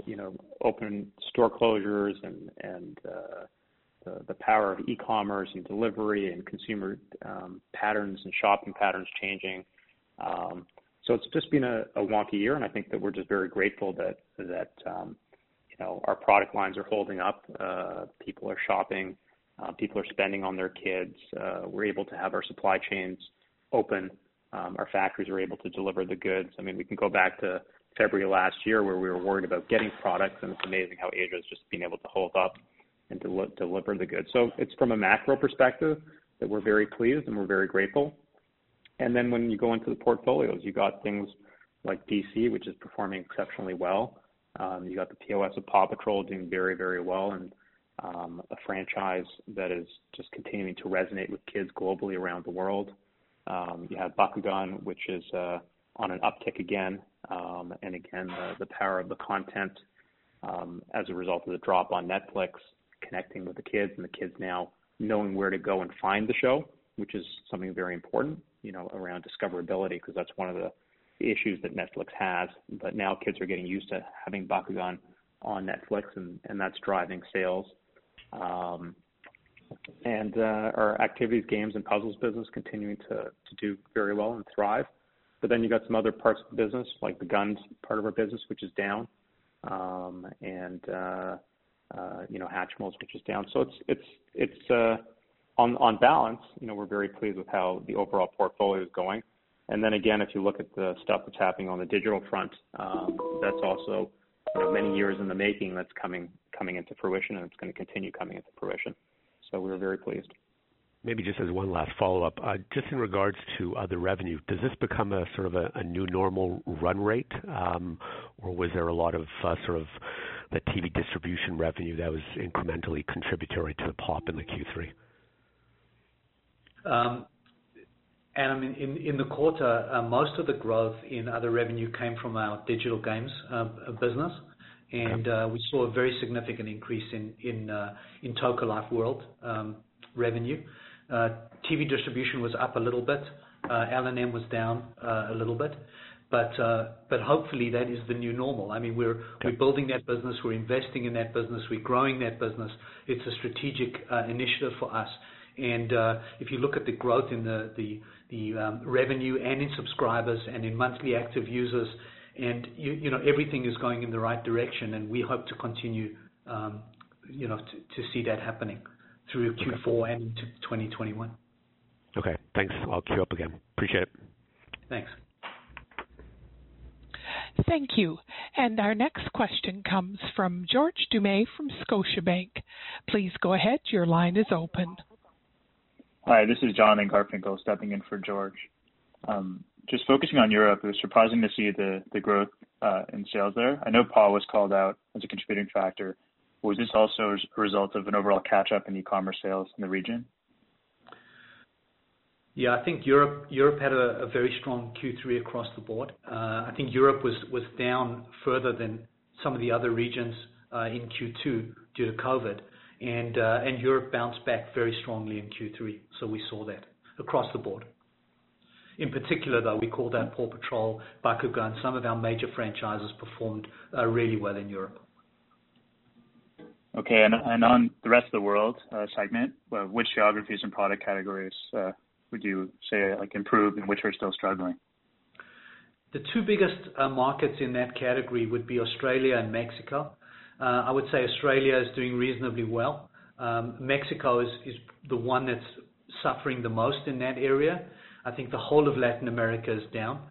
you know, open store closures and the power of e-commerce and delivery and consumer patterns and shopping patterns changing. So it's just been a wonky year, and I think that we're just very grateful that you know, our product lines are holding up. People are shopping. People are spending on their kids. We're able to have our supply chains open. Our factories are able to deliver the goods. I mean, we can go back to February last year where we were worried about getting products, and it's amazing how Asia has just been able to hold up and to deliver the goods. So it's from a macro perspective that we're very pleased and we're very grateful. And then when you go into the portfolios, you got things like DC, which is performing exceptionally well. You got the POS of Paw Patrol doing very, very well, and a franchise that is just continuing to resonate with kids globally around the world. You have Bakugan, which is on an uptick again, and again, the power of the content as a result of the drop on Netflix, connecting with the kids, and the kids now knowing where to go and find the show, which is something very important, you know, around discoverability, because that's one of the issues that Netflix has. But now kids are getting used to having Bakugan on Netflix, and that's driving sales. And our activities, games, and puzzles business continuing to do very well and thrive. But then you got some other parts of the business, like the guns part of our business, which is down, and you know, Hatchimals, which is down. So it's on balance, you know, we're very pleased with how the overall portfolio is going. And then again, if you look at the stuff that's happening on the digital front, that's also many years in the making. That's coming into fruition, and it's going to continue coming into fruition. So we were very pleased. Maybe just as one last follow-up, just in regards to the revenue, does this become a sort of a new normal run rate, or was there a lot of sort of the TV distribution revenue that was incrementally contributory to the pop in the Q3? Adam, in the quarter, most of the growth in other revenue came from our digital games business, and we saw a very significant increase in Toca Life World revenue. TV distribution was up a little bit. L&M was down a little bit, but hopefully that is the new normal. I mean, we're building that business, we're investing in that business, we're growing that business. It's a strategic initiative for us. And if you look at the growth in the revenue and in subscribers and in monthly active users, and you know everything is going in the right direction, and we hope to continue, to see that happening through Q4 and into 2021. Okay, thanks. I'll queue up again. Appreciate it. Thanks. Thank you. And our next question comes from George Dumais from Scotiabank. Please go ahead. Your line is open. Hi, this is John and Garfinkel stepping in for George. Just focusing on Europe, it was surprising to see the growth in sales there. I know Paw was called out as a contributing factor. Was this also a result of an overall catch-up in e-commerce sales in the region? Yeah, I think Europe had a very strong Q3 across the board. I think Europe was down further than some of the other regions in Q2 due to COVID, and Europe bounced back very strongly in Q3, so we saw that across the board. In particular, though, we called out Paw Patrol, Bakugan. Some of our major franchises performed really well in Europe. Okay, and on the rest of the world segment, which geographies and product categories would you say improved and which are still struggling? The two biggest markets in that category would be Australia and Mexico. I would say Australia is doing reasonably well. Mexico is the one that's suffering the most in that area. I think the whole of Latin America is down.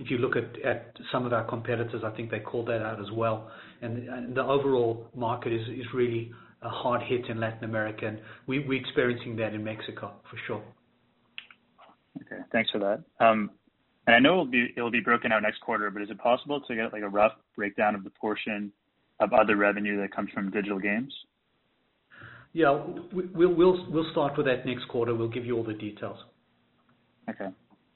If you look at some of our competitors, I think they call that out as well. And the overall market is really a hard hit in Latin America, and we're experiencing that in Mexico for sure. Okay, thanks for that. And I know it'll be broken out next quarter, but is it possible to get a rough breakdown of the portion of other revenue that comes from digital games? Yeah, we'll start with that next quarter. We'll give you all the details. Okay.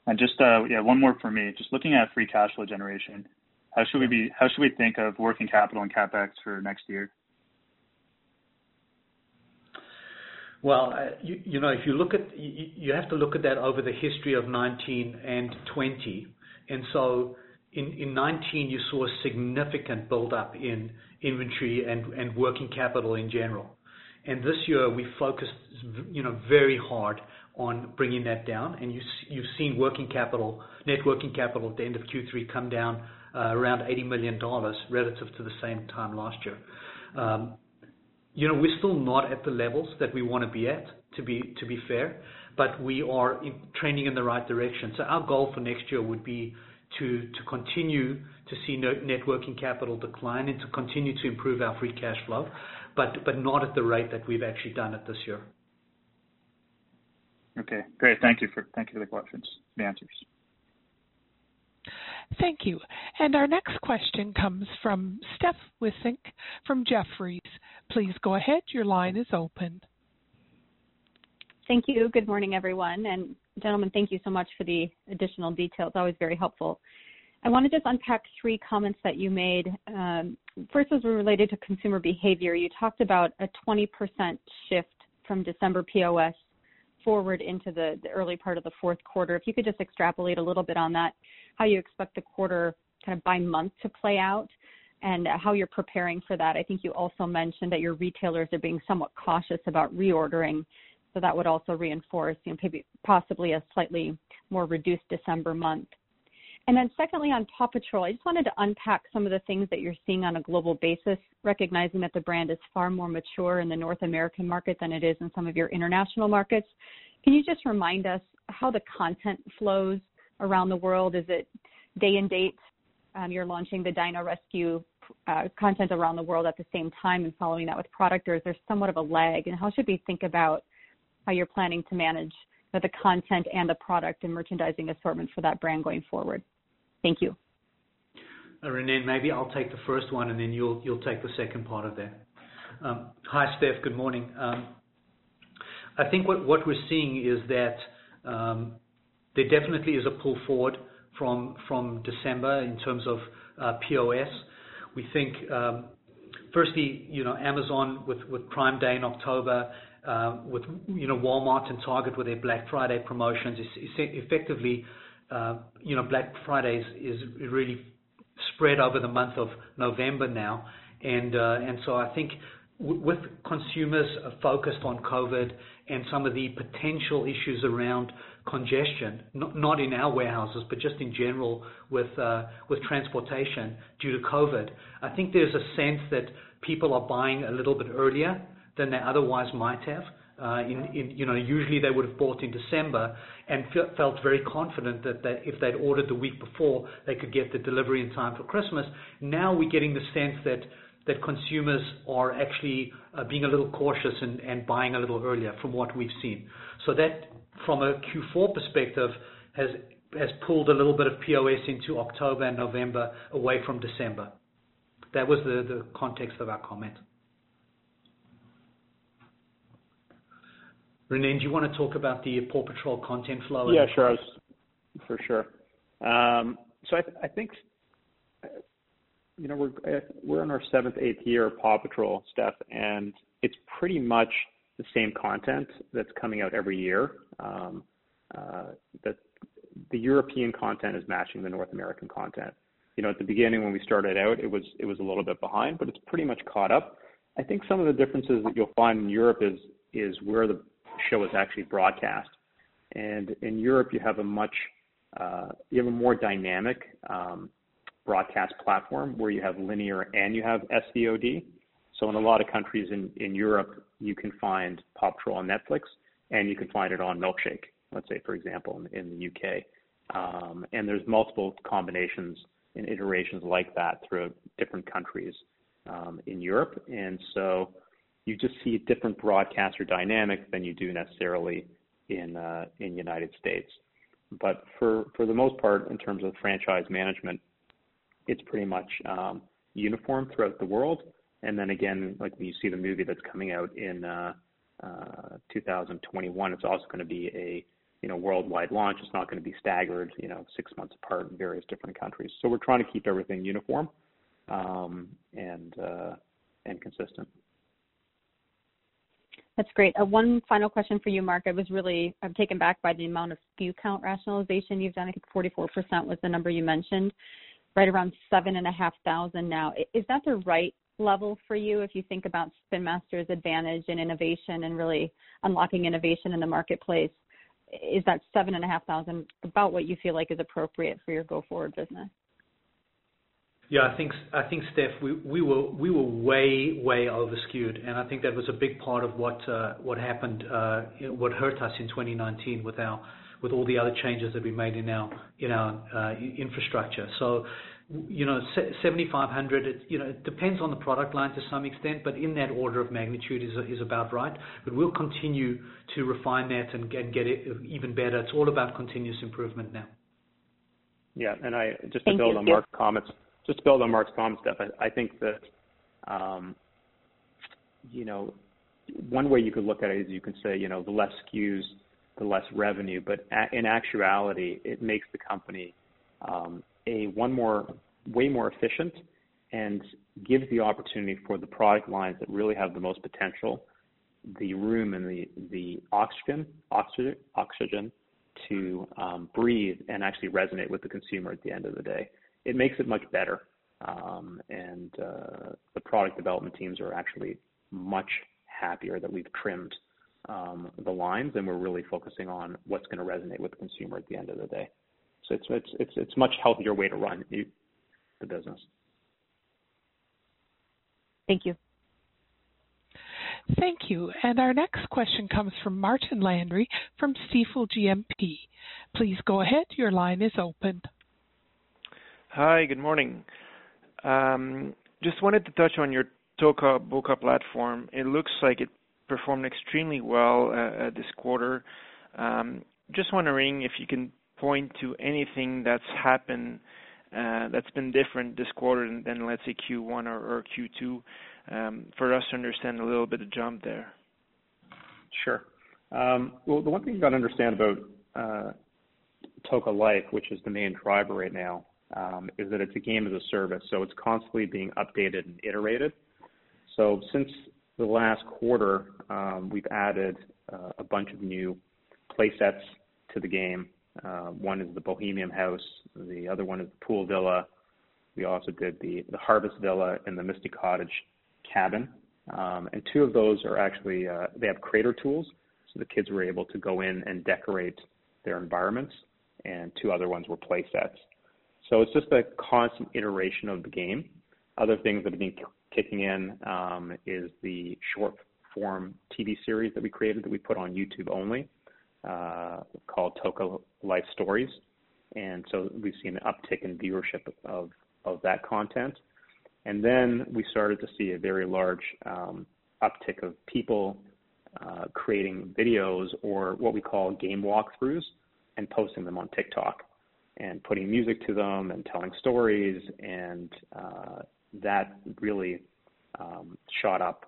And just one more for me. Just looking at free cash flow generation, how should we think of working capital and CapEx for next year? Well, if you look at, you have to look at that over the history of 19 and 20, and so in 19 you saw a significant build-up in inventory and working capital in general, and this year we focused, very hard on bringing that down, and you've seen net working capital at the end of Q3 come down around $80 million relative to the same time last year. We're still not at the levels that we want to be at, to be fair, but we are trending in the right direction. So our goal for next year would be to continue to see net working capital decline and to continue to improve our free cash flow, but not at the rate that we've actually done it this year. Okay, great. Thank you for the questions, the answers. Thank you. And our next question comes from Steph Wissink from Jefferies. Please go ahead. Your line is open. Thank you. Good morning, everyone. And gentlemen, thank you so much for the additional details. Always very helpful. I want to just unpack three comments that you made. First was related to consumer behavior. You talked about a 20% shift from December POS forward into the early part of the fourth quarter. If you could just extrapolate a little bit on that, how you expect the quarter kind of by month to play out and how you're preparing for that. I think you also mentioned that your retailers are being somewhat cautious about reordering, so that would also reinforce maybe possibly a slightly more reduced December month. And then secondly, on Paw Patrol, I just wanted to unpack some of the things that you're seeing on a global basis, recognizing that the brand is far more mature in the North American market than it is in some of your international markets. Can you just remind us how the content flows around the world? Is it day and date? You're launching the Dino Rescue content around the world at the same time and following that with product, or is there somewhat of a lag? And how should we think about how you're planning to manage the content and the product and merchandising assortment for that brand going forward? Thank you. Renan, maybe I'll take the first one and then you'll take the second part of that. Hi, Steph. Good morning. I think what we're seeing is that there definitely is a pull forward from December in terms of POS. We think, firstly, Amazon with Prime Day in October, with Walmart and Target with their Black Friday promotions, effectively, Black Friday is really spread over the month of November now, and so I think with consumers focused on COVID and some of the potential issues around congestion, not in our warehouses, but just in general with transportation due to COVID, I think there's a sense that people are buying a little bit earlier than they otherwise might have. Usually they would have bought in December and felt very confident that if they'd ordered the week before, they could get the delivery in time for Christmas. Now we're getting the sense that consumers are actually being a little cautious and buying a little earlier from what we've seen. So that, from a Q4 perspective, has pulled a little bit of POS into October and November away from December. That was the context of our comment. Renan, do you want to talk about the Paw Patrol content flow? Yeah, sure. For sure. So I think, we're in our 7th, 8th year of Paw Patrol, Steph, and it's pretty much the same content that's coming out every year. That the European content is matching the North American content. At the beginning when we started out, it was a little bit behind, but it's pretty much caught up. I think some of the differences that you'll find in Europe is where the show is actually broadcast, and in Europe you have a more dynamic broadcast platform where you have linear and you have SVOD. So in a lot of countries in Europe, you can find Paw Patrol on Netflix, and you can find it on Milkshake, let's say, for example, in the UK. And there's multiple combinations and iterations like that throughout different countries in Europe. And so you just see a different broadcaster dynamic than you do necessarily in United States. But for the most part, in terms of franchise management, it's pretty much uniform throughout the world. And then again, like when you see the movie that's coming out in 2021, it's also going to be a worldwide launch. It's not going to be staggered, 6 months apart in various different countries. So we're trying to keep everything uniform and consistent. That's great. One final question for you, Mark. I'm taken back by the amount of SKU count rationalization you've done. I think 44% was the number you mentioned, right around 7,500 now. Is that the right level for you if you think about Spin Master's advantage and innovation and really unlocking innovation in the marketplace? Is that 7,500 about what you feel like is appropriate for your go-forward business? Yeah, I think Steph, we were way over skewed, and I think that was a big part of what happened, what hurt us in 2019 with all the other changes that we made in our infrastructure. So, 7,500, it depends on the product line to some extent, but in that order of magnitude is about right. But we'll continue to refine that and get it even better. It's all about continuous improvement now. Yeah, and to build on Mark's comments, Steph, I think that, one way you could look at it is you can say, the less SKUs, the less revenue, but in actuality, it makes the company way more efficient and gives the opportunity for the product lines that really have the most potential, the room and the oxygen to breathe and actually resonate with the consumer at the end of the day. It makes it much better, and the product development teams are actually much happier that we've trimmed the lines, and we're really focusing on what's going to resonate with the consumer at the end of the day. So it's much healthier way to run the business. Thank you. Thank you. And our next question comes from Martin Landry from Stifel GMP. Please go ahead. Your line is open. Hi, good morning. Just wanted to touch on your Toca Boca platform. It looks like it performed extremely well this quarter. Just wondering if you can point to anything that's happened that's been different this quarter than let's say Q1 or Q2 for us to understand a little bit of jump there. Sure. Well, the one thing you got to understand about Toca Life, which is the main driver right now, is that it's a game as a service, so it's constantly being updated and iterated. So since the last quarter, we've added a bunch of new play sets to the game. One is the Bohemian House, the other one is the Pool Villa. We also did the Harvest Villa and the Misty Cottage Cabin. And two of those are actually, they have creator tools, so the kids were able to go in and decorate their environments, and two other ones were play sets. So it's just a constant iteration of the game. Other things that have been kicking in is the short form TV series that we created that we put on YouTube only, called Toca Life Stories. And so we've seen an uptick in viewership of that content. And then we started to see a very large uptick of people creating videos, or what we call game walkthroughs, and posting them on TikTok and putting music to them and telling stories. And that really shot up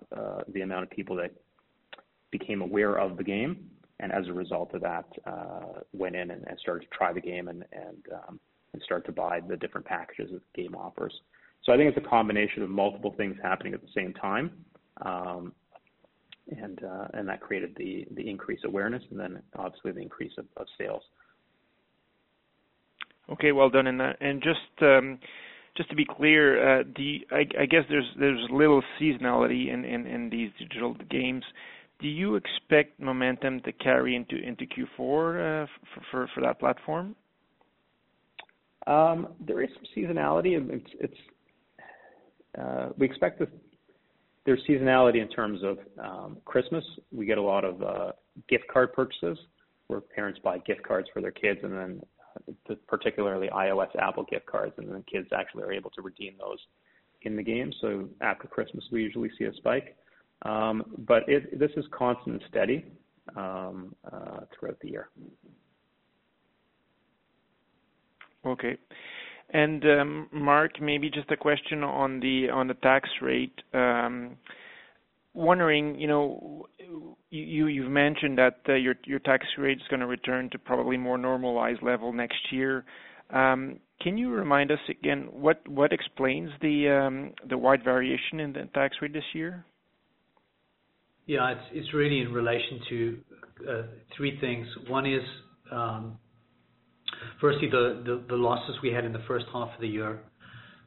the amount of people that became aware of the game. And as a result of that, went in and started to try the game and start to buy the different packages that the game offers. So I think it's a combination of multiple things happening at the same time, and that created the increased awareness and then obviously the increase of sales. Okay, well done. And just to be clear, I guess there's little seasonality in these digital games. Do you expect momentum to carry into Q4 for that platform? There is some seasonality. We expect there's seasonality in terms of Christmas. We get a lot of gift card purchases where parents buy gift cards for their kids, and then particularly iOS Apple gift cards, and then kids actually are able to redeem those in the game. So after Christmas, we usually see a spike. But this is constant and steady throughout the year. Okay. And Mark, maybe just a question on the tax rate. Wondering, you've mentioned that your tax rate is going to return to probably more normalized level next year. Can you remind us again what explains the wide variation in the tax rate this year? Yeah, it's really in relation to three things. One is firstly, the losses we had in the first half of the year.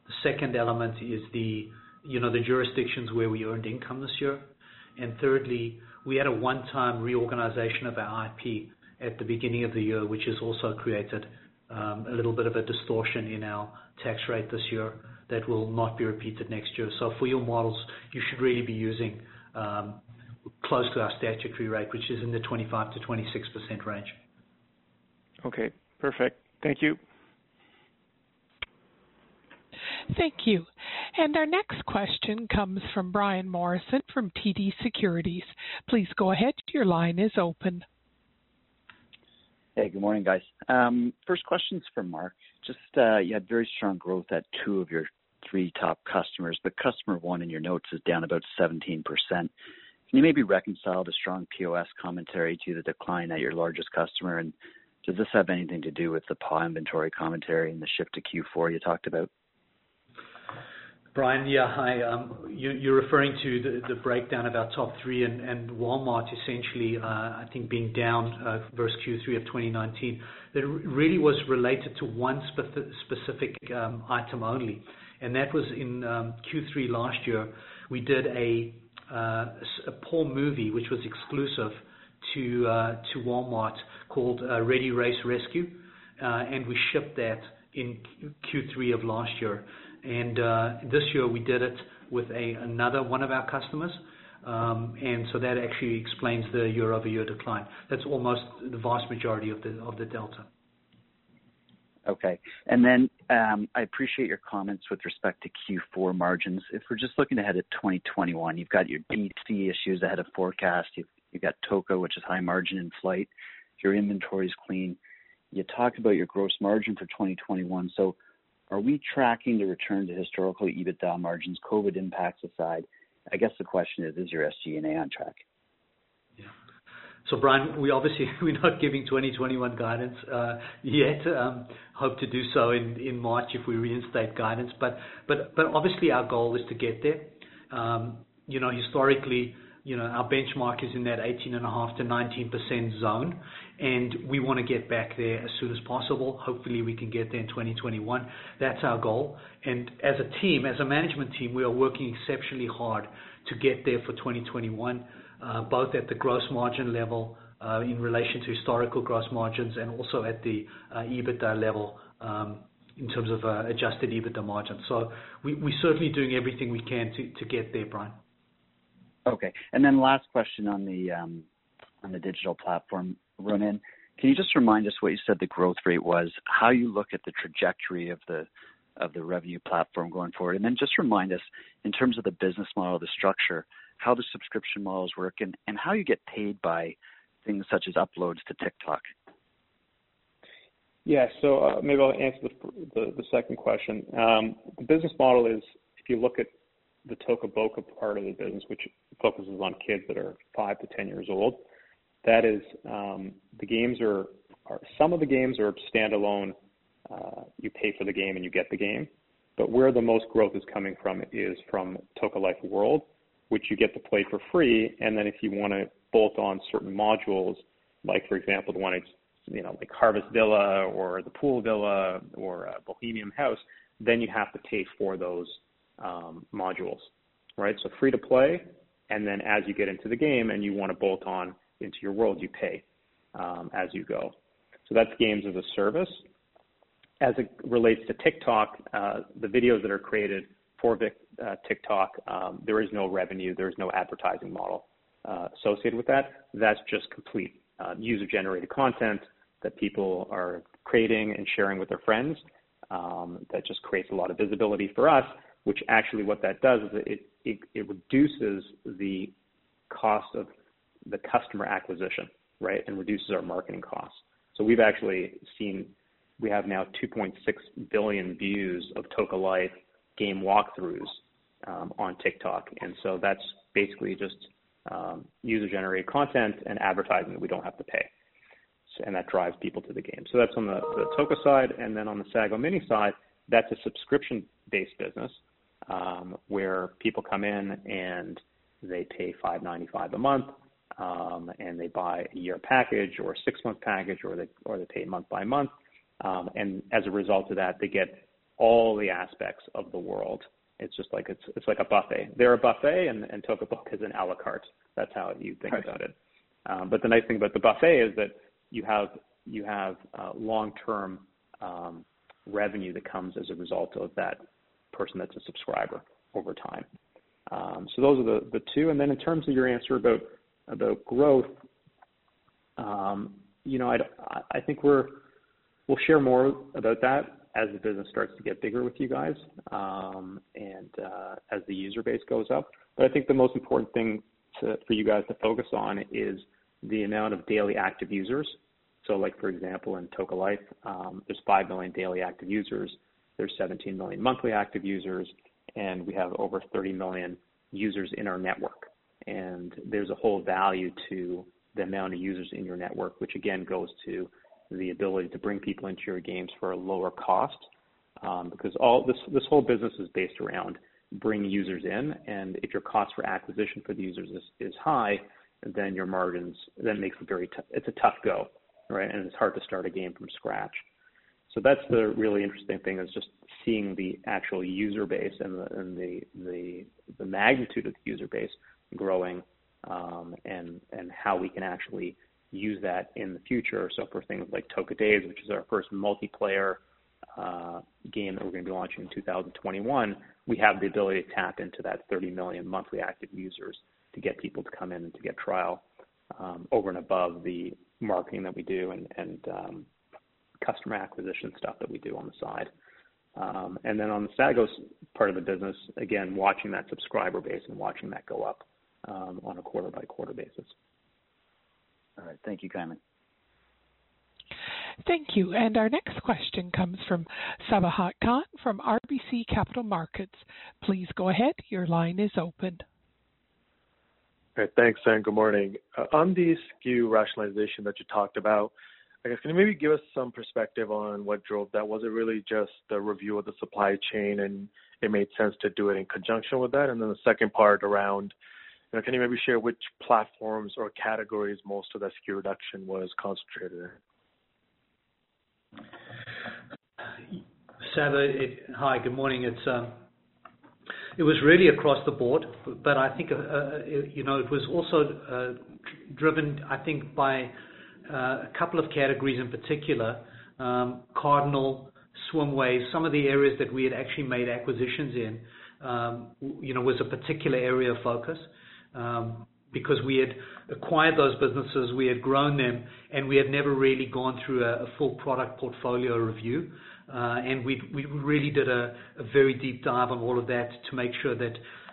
The second element is the jurisdictions where we earned income this year. And thirdly, we had a one-time reorganization of our IP at the beginning of the year, which has also created a little bit of a distortion in our tax rate this year that will not be repeated next year. So for your models, you should really be using close to our statutory rate, which is in the 25 to 26% range. Okay. Perfect. Thank you. Thank you. And our next question comes from Brian Morrison from TD Securities. Please go ahead. Your line is open. Hey, good morning, guys. First question's for Mark. Just you had very strong growth at two of your three top customers, but customer one in your notes is down about 17%. Can you maybe reconcile the strong POS commentary to the decline at your largest customer, and does this have anything to do with the paw inventory commentary and the shift to Q4 you talked about? Brian, yeah, hi. You're referring to the breakdown of our top three and Walmart essentially, I think, being down versus Q3 of 2019. That really was related to one specific item only, and that was in Q3 last year. We did a paw movie, which was exclusive to Walmart, called Ready Race Rescue, and we shipped that in Q3 of last year. And this year we did it with another one of our customers, And so that actually explains the year-over-year decline. That's almost the vast majority of the delta. Okay. And then I appreciate your comments with respect to Q4 margins. If we're just looking ahead at 2021, you've got your DC issues ahead of forecast. You've got Toca, which is high margin in flight. Your inventory is clean. You talked about your gross margin for 2021. So are we tracking the return to historical EBITDA margins, COVID impacts aside? I guess the question is your SG&A on track? Yeah. So, Brian, we're not giving 2021 guidance yet. Hope to do so in March if we reinstate guidance. But obviously our goal is to get there. Historically, our benchmark is in that 18.5 to 19% zone, and we want to get back there as soon as possible. Hopefully we can get there in 2021. That's our goal. And as a team, as a management team, we are working exceptionally hard to get there for 2021, both at the gross margin level in relation to historical gross margins and also at the EBITDA level in terms of adjusted EBITDA margin. So we're certainly doing everything we can to get there, Brian. Okay. And then last question on the digital platform, Ronnen, can you just remind us what you said the growth rate was, how you look at the trajectory of the revenue platform going forward, and then just remind us in terms of the business model, the structure, how the subscription models work, and how you get paid by things such as uploads to TikTok? Yeah, so maybe I'll answer the second question. The business model is, if you look at the Toca Boca part of the business, which focuses on kids that are 5 to 10 years old. That is, the games are some of the games are standalone. You pay for the game and you get the game. But where the most growth is coming from is from Toca Life World, which you get to play for free. And then if you want to bolt on certain modules, like for example, the one it's like Harvest Villa or the Pool Villa or Bohemian House, then you have to pay for those. Modules, right? So free to play, and then as you get into the game and you want to bolt on into your world, you pay as you go. So that's games as a service. As it relates to TikTok, the videos that are created for TikTok, there is no revenue, there is no advertising model associated with that. That's just complete user-generated content that people are creating and sharing with their friends. That just creates a lot of visibility for us, which actually what that does is it reduces the cost of the customer acquisition, right, and reduces our marketing costs. So we've actually seen, we have now 2.6 billion views of Toca Life game walkthroughs on TikTok. And so that's basically just user-generated content and advertising that we don't have to pay. So, and that drives people to the game. So that's on the Toca side. And then on the Sago Mini side, that's a subscription-based business. Where people come in and they pay $5.95 a month, and they buy a year package or a 6-month package, or they pay month by month, and as a result of that, they get all the aspects of the world. It's just like it's like a buffet. They're a buffet, and Toca Boca is an a la carte. That's how you think about it. But the nice thing about the buffet is that you have long-term revenue that comes as a result of that person that's a subscriber over time. So those are the two. And then in terms of your answer about growth, I think we'll share more about that as the business starts to get bigger with you guys and as the user base goes up. But I think the most important thing for you guys to focus on is the amount of daily active users. So like, for example, in Toca Life, there's 5 million daily active users. There's 17 million monthly active users, and we have over 30 million users in our network. And there's a whole value to the amount of users in your network, which again goes to the ability to bring people into your games for a lower cost, because all this whole business is based around bringing users in. And if your cost for acquisition for the users is high, then your margins, that makes it it's a tough go, right? And it's hard to start a game from scratch. So that's the really interesting thing, is just seeing the actual user base and the magnitude of the user base growing, and how we can actually use that in the future. So for things like Toca Days, which is our first multiplayer game that we're going to be launching in 2021, we have the ability to tap into that 30 million monthly active users to get people to come in and to get trial over and above the marketing that we do and customer acquisition stuff that we do on the side. And then on the Sagos part of the business, again, watching that subscriber base and watching that go up on a quarter-by-quarter basis. All right. Thank you, Kaiman. Thank you. And our next question comes from Sabahat Khan from RBC Capital Markets. Please go ahead. Your line is open. All right. Thanks, and good morning. On the SKU rationalization that you talked about, I guess, can you maybe give us some perspective on what drove that? Was it really just the review of the supply chain and it made sense to do it in conjunction with that? And then the second part around, you know, can you maybe share which platforms or categories most of that SKU reduction was concentrated in? Hi, good morning. It's it was really across the board, but I think, you know, it was also driven, I think, by a couple of categories in particular, Cardinal, Swimways, some of the areas that we had actually made acquisitions in, you know, was a particular area of focus because we had acquired those businesses, we had grown them, and we had never really gone through a full product portfolio review. And we really did a very deep dive on all of that to make sure that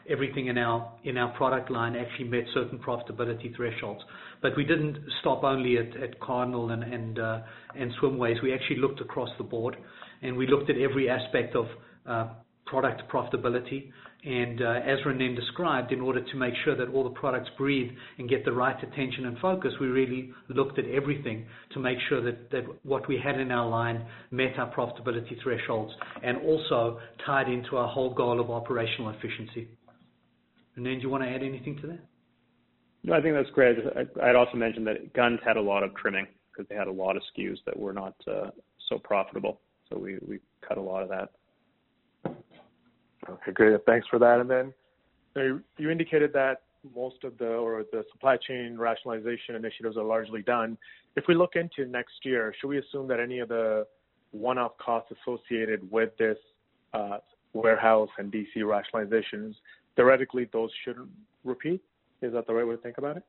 everything in our product line actually met certain profitability thresholds. But we didn't stop only at Cardinal and Swimways. We actually looked across the board, and we looked at every aspect of product profitability. And as Renan described, in order to make sure that all the products breathe and get the right attention and focus, we really looked at everything to make sure that what we had in our line met our profitability thresholds and also tied into our whole goal of operational efficiency. Renan, do you want to add anything to that? No, I think that's great. I'd also mentioned that Guns had a lot of trimming because they had a lot of SKUs that were not so profitable. So we cut a lot of that. Okay, great. Thanks for that. And then you indicated that most of the supply chain rationalization initiatives are largely done. If we look into next year, should we assume that any of the one-off costs associated with this warehouse and DC rationalizations, theoretically, those shouldn't repeat? Is that the right way to think about it?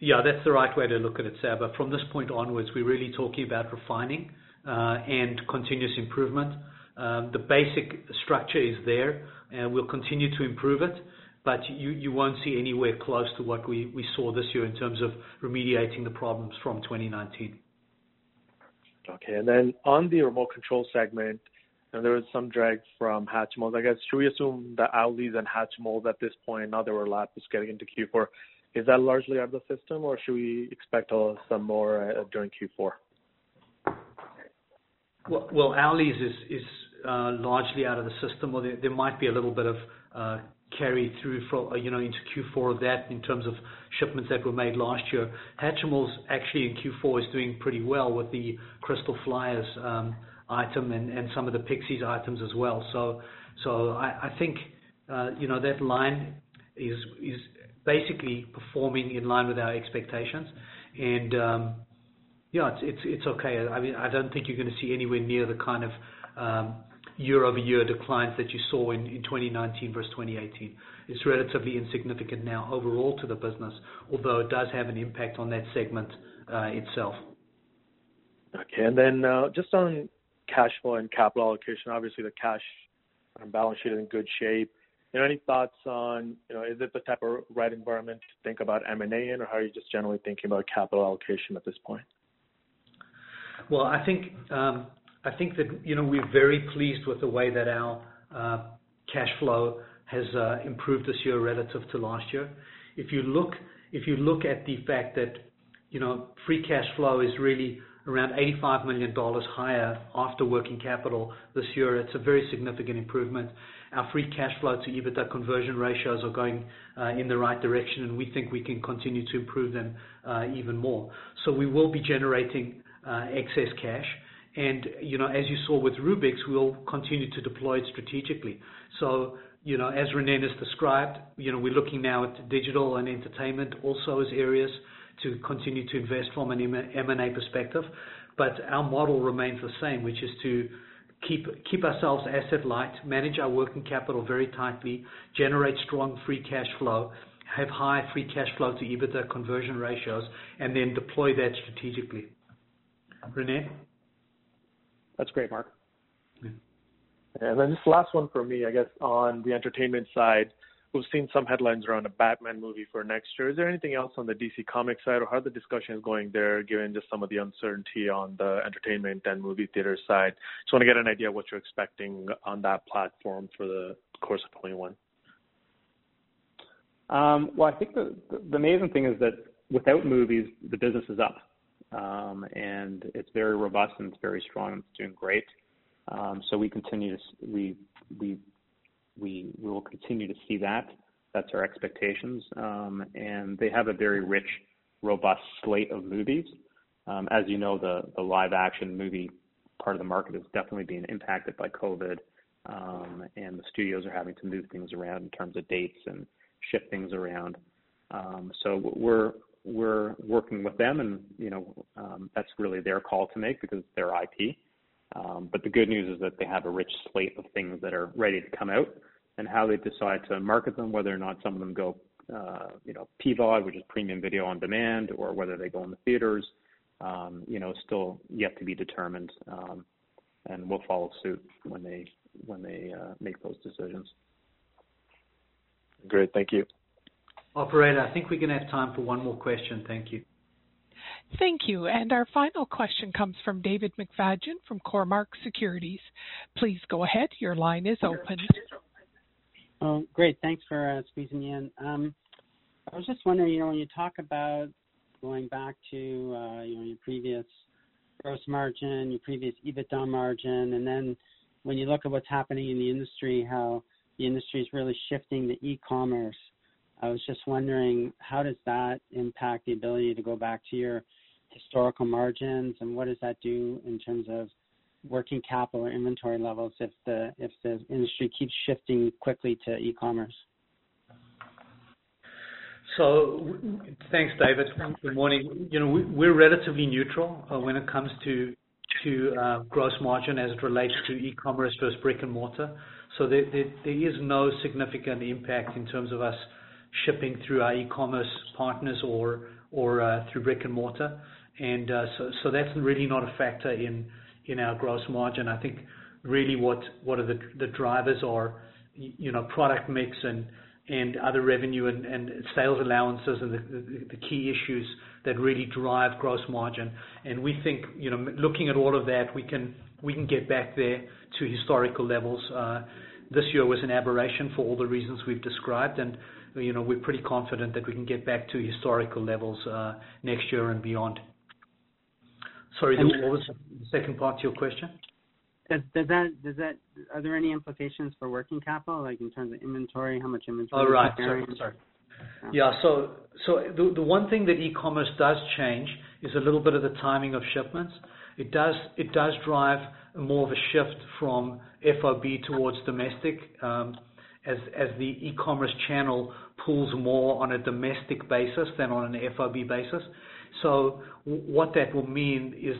Yeah, that's the right way to look at it, Saba. From this point onwards, we're really talking about refining and continuous improvement. The basic structure is there, and we'll continue to improve it, but you won't see anywhere close to what we saw this year in terms of remediating the problems from 2019. Okay, and then on the remote control segment, and there was some drag from Hatchimals. I guess, should we assume that Owleez and Hatchimals at this point, now that we're lapsed, is getting into Q4, is that largely out of the system, or should we expect some more during Q4? Well, Owleez is largely out of the system, or there might be a little bit of carry through from, you know, into Q4 of that in terms of shipments that were made last year. Hatchimals actually in Q4 is doing pretty well with the Crystal Flyers item and some of the Pixies items as well. So I think you know, that line is basically performing in line with our expectations, and yeah, it's okay. I mean, I don't think you're going to see anywhere near the kind of year-over-year declines that you saw in 2019 versus 2018. It's relatively insignificant now overall to the business, although it does have an impact on that segment itself. Okay, and then just on cash flow and capital allocation, obviously the cash and balance sheet is in good shape. You know, any thoughts on, you know, is it the type of right environment to think about M&A in, or how are you just generally thinking about capital allocation at this point? Well, I think that, you know, we're very pleased with the way that our cash flow has improved this year relative to last year. If you look at the fact that, you know, free cash flow is really around $85 million higher after working capital this year. It's a very significant improvement. Our free cash flow to EBITDA conversion ratios are going in the right direction, and we think we can continue to improve them even more. So we will be generating excess cash. And, you know, as you saw with Rubik's, we'll continue to deploy it strategically. So, you know, as Renan has described, you know, we're looking now at digital and entertainment also as areas to continue to invest from an M&A perspective. But our model remains the same, which is to keep ourselves asset light, manage our working capital very tightly, generate strong free cash flow, have high free cash flow to EBITDA conversion ratios, and then deploy that strategically. René? That's great, Mark. Yeah. And then just last one for me, I guess, on the entertainment side. We've seen some headlines around a Batman movie for next year. Is there anything else on the DC Comics side, or how the discussion is going there, given just some of the uncertainty on the entertainment and movie theater side? Just want to get an idea of what you're expecting on that platform for the course of 2021. Well, I think the amazing thing is that without movies, the business is up. And it's very robust and it's very strong and it's doing great. So we continue to we will continue to see that. That's our expectations. And they have a very rich, robust slate of movies. As you know, the live action movie part of the market is definitely being impacted by COVID. And the studios are having to move things around in terms of dates and shift things around. So we're working with them, and that's really their call to make because it's their IP. But the good news is that they have a rich slate of things that are ready to come out, and how they decide to market them, whether or not some of them go, PVOD, which is premium video on demand, or whether they go in the theaters, still yet to be determined. And we'll follow suit when they make those decisions. Great. Thank you. Operator, I think we're going to have time for one more question. Thank you. Thank you. And our final question comes from David McFadgen from Cormark Securities. Please go ahead. Your line is open. Oh, great. Thanks for squeezing me in. I was just wondering, when you talk about going back to, your previous gross margin, your previous EBITDA margin, and then when you look at what's happening in the industry, how the industry is really shifting to e-commerce, I was just wondering, how does that impact the ability to go back to your historical margins, and what does that do in terms of working capital or inventory levels if the industry keeps shifting quickly to e-commerce? So thanks, David. Good morning. We're relatively neutral when it comes to gross margin as it relates to e-commerce versus brick and mortar. So there is no significant impact in terms of us shipping through our e-commerce partners or through brick and mortar, and so that's really not a factor in our gross margin. I think really what are the drivers are, product mix and other revenue and sales allowances and the key issues that really drive gross margin. And we think looking at all of that, we can get back there to historical levels. This year was an aberration for all the reasons we've described, and we're pretty confident that we can get back to historical levels next year and beyond. Sorry, what was the second part to your question? Are there any implications for working capital, like in terms of inventory, how much inventory? Oh, right. Sorry. Yeah, so the one thing that e-commerce does change is a little bit of the timing of shipments. It does drive more of a shift from FOB towards domestic, as the e-commerce channel pulls more on a domestic basis than on an FOB basis. So what that will mean is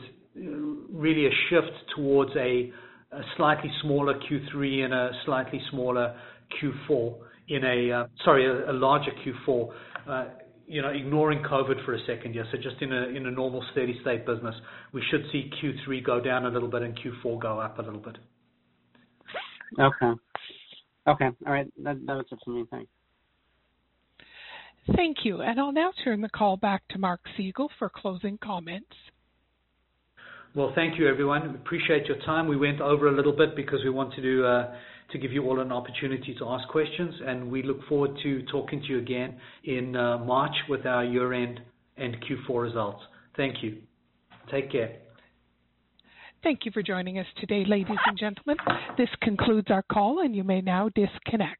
really a shift towards a slightly smaller Q3 and a slightly smaller Q4 a larger Q4, ignoring COVID for a second here. So just in a normal steady state business, we should see Q3 go down a little bit and Q4 go up a little bit. Okay. Okay. All right. That was it for me. Thanks. Thank you. And I'll now turn the call back to Mark Siegel for closing comments. Well, thank you, everyone. We appreciate your time. We went over a little bit because we wanted to give you all an opportunity to ask questions. And we look forward to talking to you again in March with our year-end and Q4 results. Thank you. Take care. Thank you for joining us today, ladies and gentlemen. This concludes our call, and you may now disconnect.